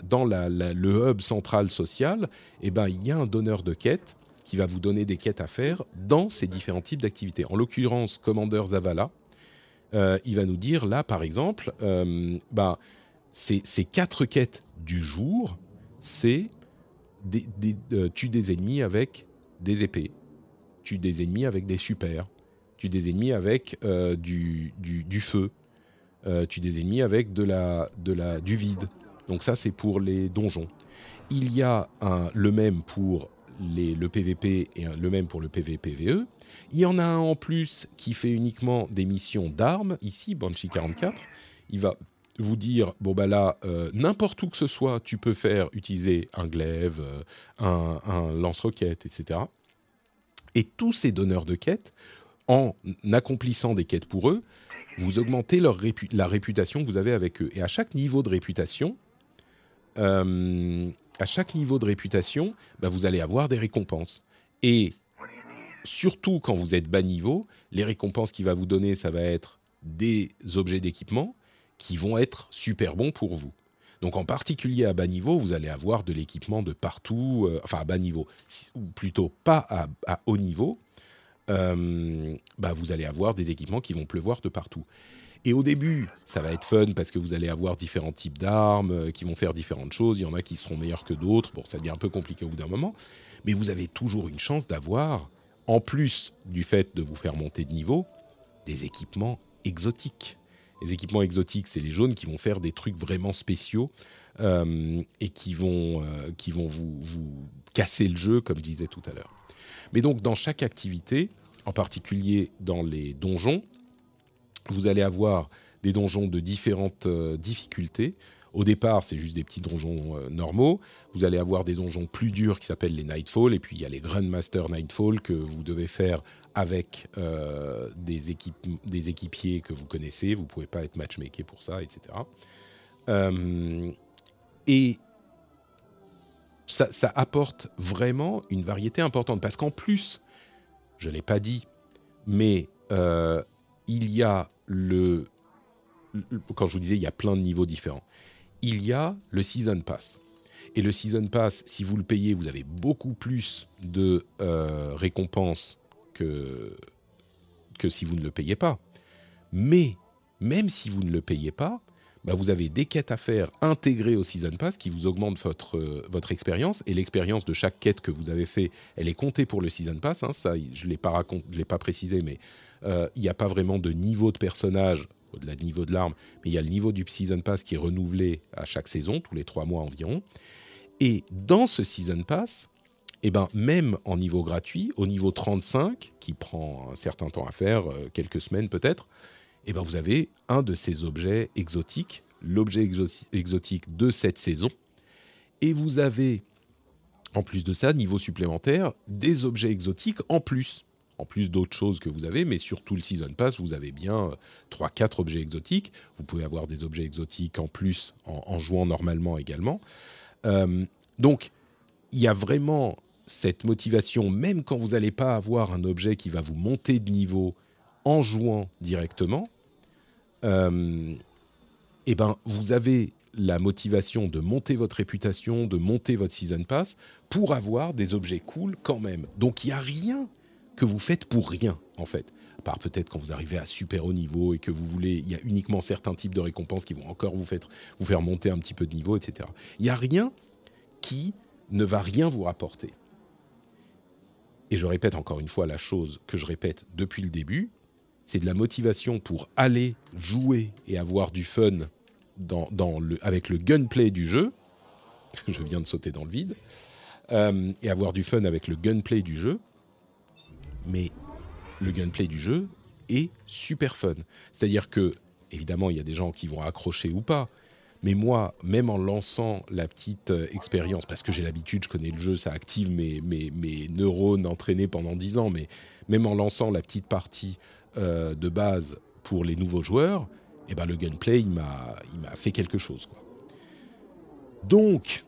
dans le hub central social, eh ben, il y a un donneur de quêtes qui va vous donner des quêtes à faire dans ces différents types d'activités. En l'occurrence, Commander Zavala, il va nous dire, là, par exemple, ces 4 quêtes du jour, c'est tue des ennemis avec des épées, tue des ennemis avec des supers, tue des ennemis avec du feu, tue des ennemis avec du vide. Donc ça, c'est pour les donjons. Il y a le même pour le PVP et le même pour le PVPVE. Il y en a un en plus qui fait uniquement des missions d'armes, ici, Banshee 44. Il va vous dire, n'importe où que ce soit, tu peux utiliser un glaive, un lance-roquette, etc. Et tous ces donneurs de quêtes, en accomplissant des quêtes pour eux, vous augmentez la réputation que vous avez avec eux. Et à chaque niveau de réputation, vous allez avoir des récompenses. Et surtout quand vous êtes bas niveau, les récompenses qu'il va vous donner, ça va être des objets d'équipement qui vont être super bons pour vous. Donc en particulier à bas niveau, vous allez avoir de l'équipement de partout, à bas niveau, ou plutôt pas à haut niveau, vous allez avoir des équipements qui vont pleuvoir de partout. Et au début, ça va être fun parce que vous allez avoir différents types d'armes qui vont faire différentes choses. Il y en a qui seront meilleurs que d'autres. Bon, ça devient un peu compliqué au bout d'un moment. Mais vous avez toujours une chance d'avoir, en plus du fait de vous faire monter de niveau, des équipements exotiques. Les équipements exotiques, c'est les jaunes qui vont faire des trucs vraiment spéciaux et qui vont vous casser le jeu, comme je disais tout à l'heure. Mais donc, dans chaque activité, en particulier dans les donjons, vous allez avoir des donjons de différentes difficultés. Au départ, c'est juste des petits donjons normaux. Vous allez avoir des donjons plus durs qui s'appellent les Nightfall. Et puis, il y a les Grandmaster Nightfall que vous devez faire avec des équipiers que vous connaissez. Vous ne pouvez pas être matchmaké pour ça, etc. Ça apporte vraiment une variété importante. Parce qu'en plus, je ne l'ai pas dit, mais il y a quand je vous disais, il y a plein de niveaux différents. Il y a le Season Pass. Et le Season Pass, si vous le payez, vous avez beaucoup plus de récompenses que si vous ne le payez pas. Mais même si vous ne le payez pas, vous avez des quêtes à faire intégrées au Season Pass qui vous augmentent votre expérience. Et l'expérience de chaque quête que vous avez fait, elle est comptée pour le Season Pass. Hein, ça, je ne l'ai pas précisé, mais il n'y a pas vraiment de niveau de personnage au-delà du niveau de l'arme. Mais il y a le niveau du Season Pass qui est renouvelé à chaque saison, tous les 3 mois environ. Et dans ce Season Pass, même en niveau gratuit, au niveau 35, qui prend un certain temps à faire, quelques semaines peut-être, vous avez un de ces objets exotiques, l'objet exotique de cette saison. Et vous avez, en plus de ça, niveau supplémentaire, des objets exotiques en plus d'autres choses que vous avez. Mais sur tout le Season Pass, vous avez bien 3-4 objets exotiques. Vous pouvez avoir des objets exotiques en plus en jouant normalement également. Donc, il y a vraiment cette motivation, même quand vous n'allez pas avoir un objet qui va vous monter de niveau en jouant directement, vous avez la motivation de monter votre réputation, de monter votre Season Pass pour avoir des objets cool quand même. Donc, il n'y a rien que vous faites pour rien, en fait. À part peut-être quand vous arrivez à super haut niveau et que vous voulez... Il y a uniquement certains types de récompenses qui vont encore vous faire monter un petit peu de niveau, etc. Il n'y a rien qui ne va rien vous rapporter. Et je répète encore une fois la chose que je répète depuis le début, c'est de la motivation pour aller jouer et avoir du fun avec le gunplay du jeu. Je viens de sauter dans le vide. Et avoir du fun avec le gunplay du jeu. Mais le gunplay du jeu est super fun. C'est-à-dire que, évidemment, il y a des gens qui vont accrocher ou pas. Mais moi, même en lançant la petite expérience, parce que j'ai l'habitude, je connais le jeu, ça active mes neurones entraînés pendant 10 ans, mais même en lançant la petite partie de base pour les nouveaux joueurs, le gunplay, il m'a fait quelque chose, quoi. Donc,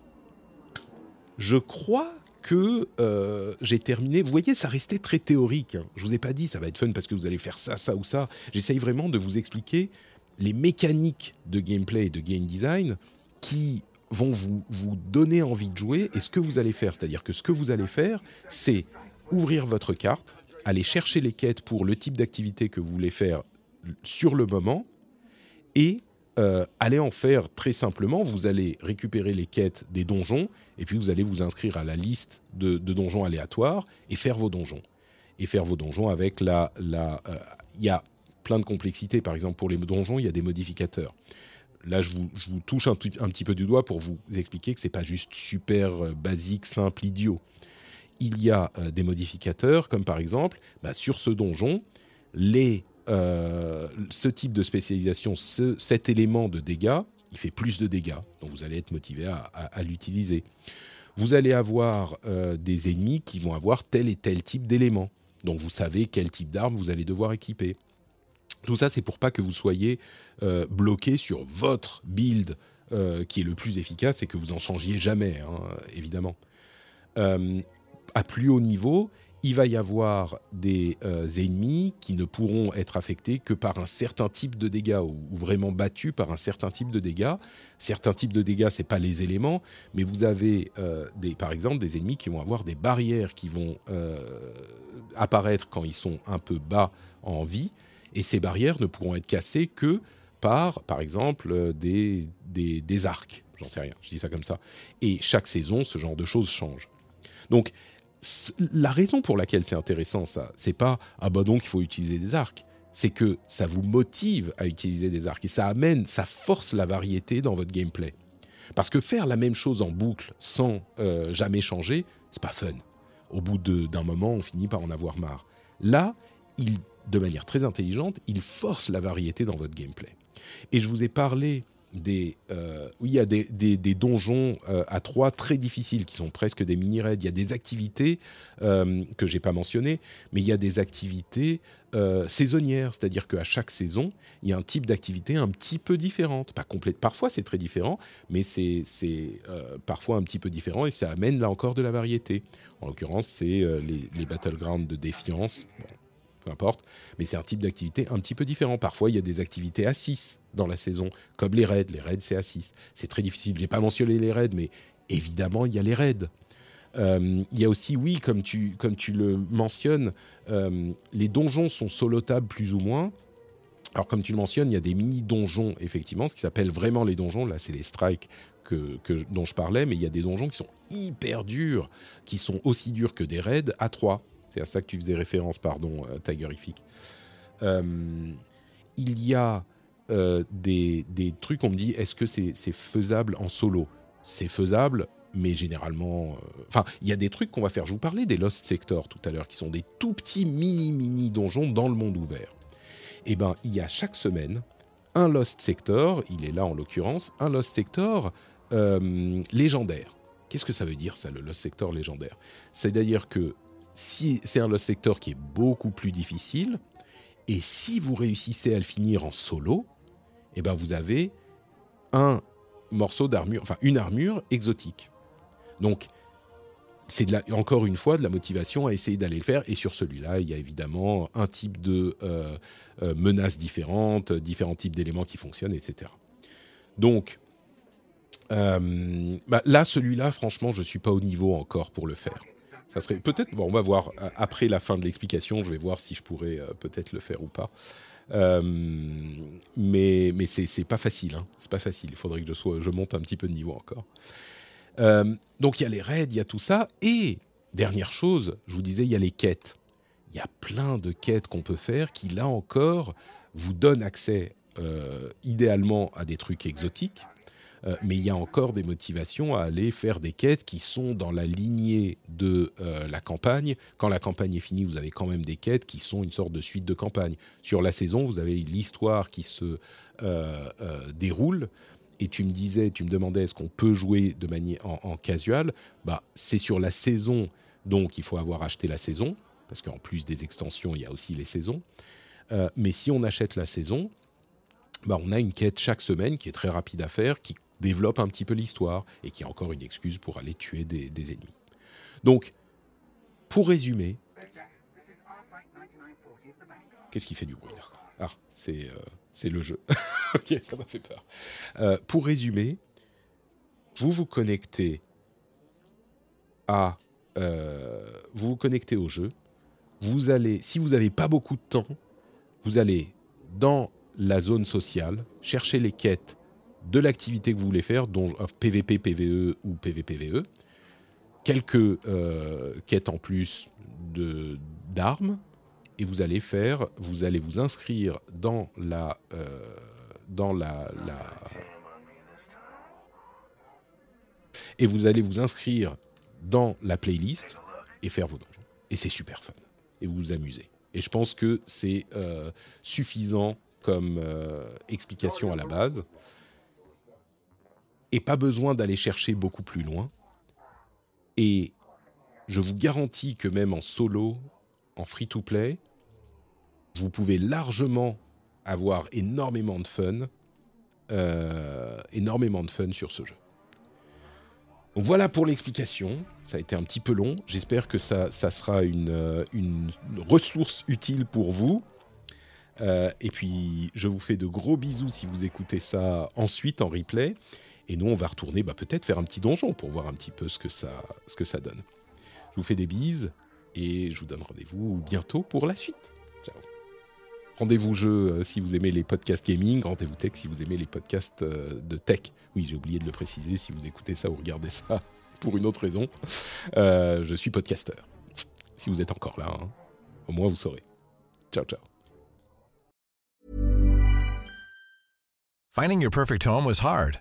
je crois que j'ai terminé. Vous voyez, ça restait très théorique. Hein. Je vous ai pas dit, ça va être fun parce que vous allez faire ça, ça ou ça. J'essaye vraiment de vous expliquer les mécaniques de gameplay et de game design qui vont vous donner envie de jouer et ce que vous allez faire. C'est-à-dire que ce que vous allez faire, c'est ouvrir votre carte, aller chercher les quêtes pour le type d'activité que vous voulez faire sur le moment et allez en faire très simplement. Vous allez récupérer les quêtes des donjons et puis vous allez vous inscrire à la liste de donjons aléatoires et faire vos donjons. Et faire vos donjons avec y a plein de complexité. Par exemple, pour les donjons, il y a des modificateurs. Là, je vous touche un petit peu du doigt pour vous expliquer que ce n'est pas juste super basique, simple, idiot. Il y a des modificateurs, comme par exemple, sur ce donjon, ce type de spécialisation, cet élément de dégâts, il fait plus de dégâts. Donc, vous allez être motivé à l'utiliser. Vous allez avoir des ennemis qui vont avoir tel et tel type d'éléments. Donc, vous savez quel type d'arme vous allez devoir équiper. Tout ça, c'est pour pas que vous soyez bloqué sur votre build qui est le plus efficace et que vous en changiez jamais, hein, évidemment. À plus haut niveau, il va y avoir des ennemis qui ne pourront être affectés que par un certain type de dégâts ou vraiment battus par un certain type de dégâts. Certains types de dégâts, c'est pas les éléments, mais vous avez par exemple des ennemis qui vont avoir des barrières qui vont apparaître quand ils sont un peu bas en vie. Et ces barrières ne pourront être cassées que par exemple, des arcs. J'en sais rien, je dis ça comme ça. Et chaque saison, ce genre de choses change. Donc, la raison pour laquelle c'est intéressant, ça, c'est pas « Ah bah donc, il faut utiliser des arcs ». C'est que ça vous motive à utiliser des arcs. Et ça amène, ça force la variété dans votre gameplay. Parce que faire la même chose en boucle sans jamais changer, c'est pas fun. Au bout d'un moment, on finit par en avoir marre. Là, de manière très intelligente, il force la variété dans votre gameplay. Et je vous ai parlé des donjons à 3 très difficiles qui sont presque des mini-raids. Il y a des activités que je n'ai pas mentionnées, mais il y a des activités saisonnières, c'est-à-dire qu'à chaque saison, il y a un type d'activité un petit peu différente. Pas complète. Parfois, c'est très différent, mais c'est parfois un petit peu différent et ça amène là encore de la variété. En l'occurrence, c'est les battlegrounds de défiance. Bon. Peu importe, mais c'est un type d'activité un petit peu différent. Parfois, il y a des activités à 6 dans la saison, comme les raids. Les raids, c'est à 6. C'est très difficile. Je n'ai pas mentionné les raids, mais évidemment, il y a les raids. Il y a aussi, oui, comme tu le mentionnes, les donjons sont solotables plus ou moins. Alors, comme tu le mentionnes, il y a des mini-donjons, effectivement, ce qui s'appelle vraiment les donjons. Là, c'est les strikes dont je parlais, mais il y a des donjons qui sont hyper durs, qui sont aussi durs que des raids à 3. C'est à ça que tu faisais référence, pardon, Tigerific. Il y a des trucs, on me dit, est-ce que c'est faisable en solo ? C'est faisable, mais généralement... Enfin, il y a des trucs qu'on va faire. Je vous parlais des Lost Sector tout à l'heure, qui sont des tout petits mini donjons dans le monde ouvert. Eh bien, il y a chaque semaine un Lost Sector, il est là en l'occurrence, un Lost Sector légendaire. Qu'est-ce que ça veut dire, ça, le Lost Sector légendaire ? C'est-à-dire que si c'est un Lost Sector qui est beaucoup plus difficile, et si vous réussissez à le finir en solo, eh ben vous avez un morceau d'armure, enfin une armure exotique. Donc, c'est encore une fois de la motivation à essayer d'aller le faire. Et sur celui-là, il y a évidemment un type de menaces différentes, différents types d'éléments qui fonctionnent, etc. Donc, là, celui-là, franchement, je ne suis pas au niveau encore pour le faire. Ça serait peut-être, on va voir après la fin de l'explication, je vais voir si je pourrais peut-être le faire ou pas. Mais c'est pas facile, hein. C'est pas facile. Il faudrait que je monte un petit peu de niveau encore. Donc il y a les raids, il y a tout ça. Et dernière chose, je vous disais, il y a les quêtes. Il y a plein de quêtes qu'on peut faire qui, là encore, vous donnent accès idéalement à des trucs exotiques. Mais il y a encore des motivations à aller faire des quêtes qui sont dans la lignée de la campagne. Quand la campagne est finie, vous avez quand même des quêtes qui sont une sorte de suite de campagne. Sur la saison, vous avez l'histoire qui se déroule. Et tu me demandais, est-ce qu'on peut jouer de manière en casual ? C'est sur la saison, donc il faut avoir acheté la saison, parce qu'en plus des extensions, il y a aussi les saisons. Mais si on achète la saison, on a une quête chaque semaine qui est très rapide à faire, qui développe un petit peu l'histoire et qui est encore une excuse pour aller tuer des ennemis. Donc, pour résumer, qu'est-ce qui fait du bruit là ? Ah, c'est le jeu. Ok, ça m'a fait peur. Pour résumer, vous vous connectez à, vous vous connectez au jeu. Vous allez, si vous n'avez pas beaucoup de temps, vous allez dans la zone sociale chercher les quêtes de l'activité que vous voulez faire, dont PVP, PVE ou PVPVE, quelques quêtes en plus d'armes, et vous allez faire, vous allez vous inscrire dans la et vous allez vous inscrire dans la playlist et faire vos donjons. Et c'est super fun. Et vous vous amusez. Et je pense que c'est suffisant comme explication à la base. Et pas besoin d'aller chercher beaucoup plus loin. Et je vous garantis que même en solo, en free-to-play, vous pouvez largement avoir énormément de fun sur ce jeu. Donc voilà pour l'explication, ça a été un petit peu long, j'espère que ça sera une ressource utile pour vous. Et puis je vous fais de gros bisous si vous écoutez ça ensuite en replay. Et nous on va retourner peut-être faire un petit donjon pour voir un petit peu ce que ça donne. Je vous fais des bises et je vous donne rendez-vous bientôt pour la suite. Ciao. Rendez-vous jeu si vous aimez les podcasts gaming, rendez-vous tech si vous aimez les podcasts de tech. Oui, j'ai oublié de le préciser, si vous écoutez ça ou regardez ça pour une autre raison. Je suis podcasteur. Si vous êtes encore là, hein, au moins vous saurez. Ciao, ciao. Finding your perfect home was hard,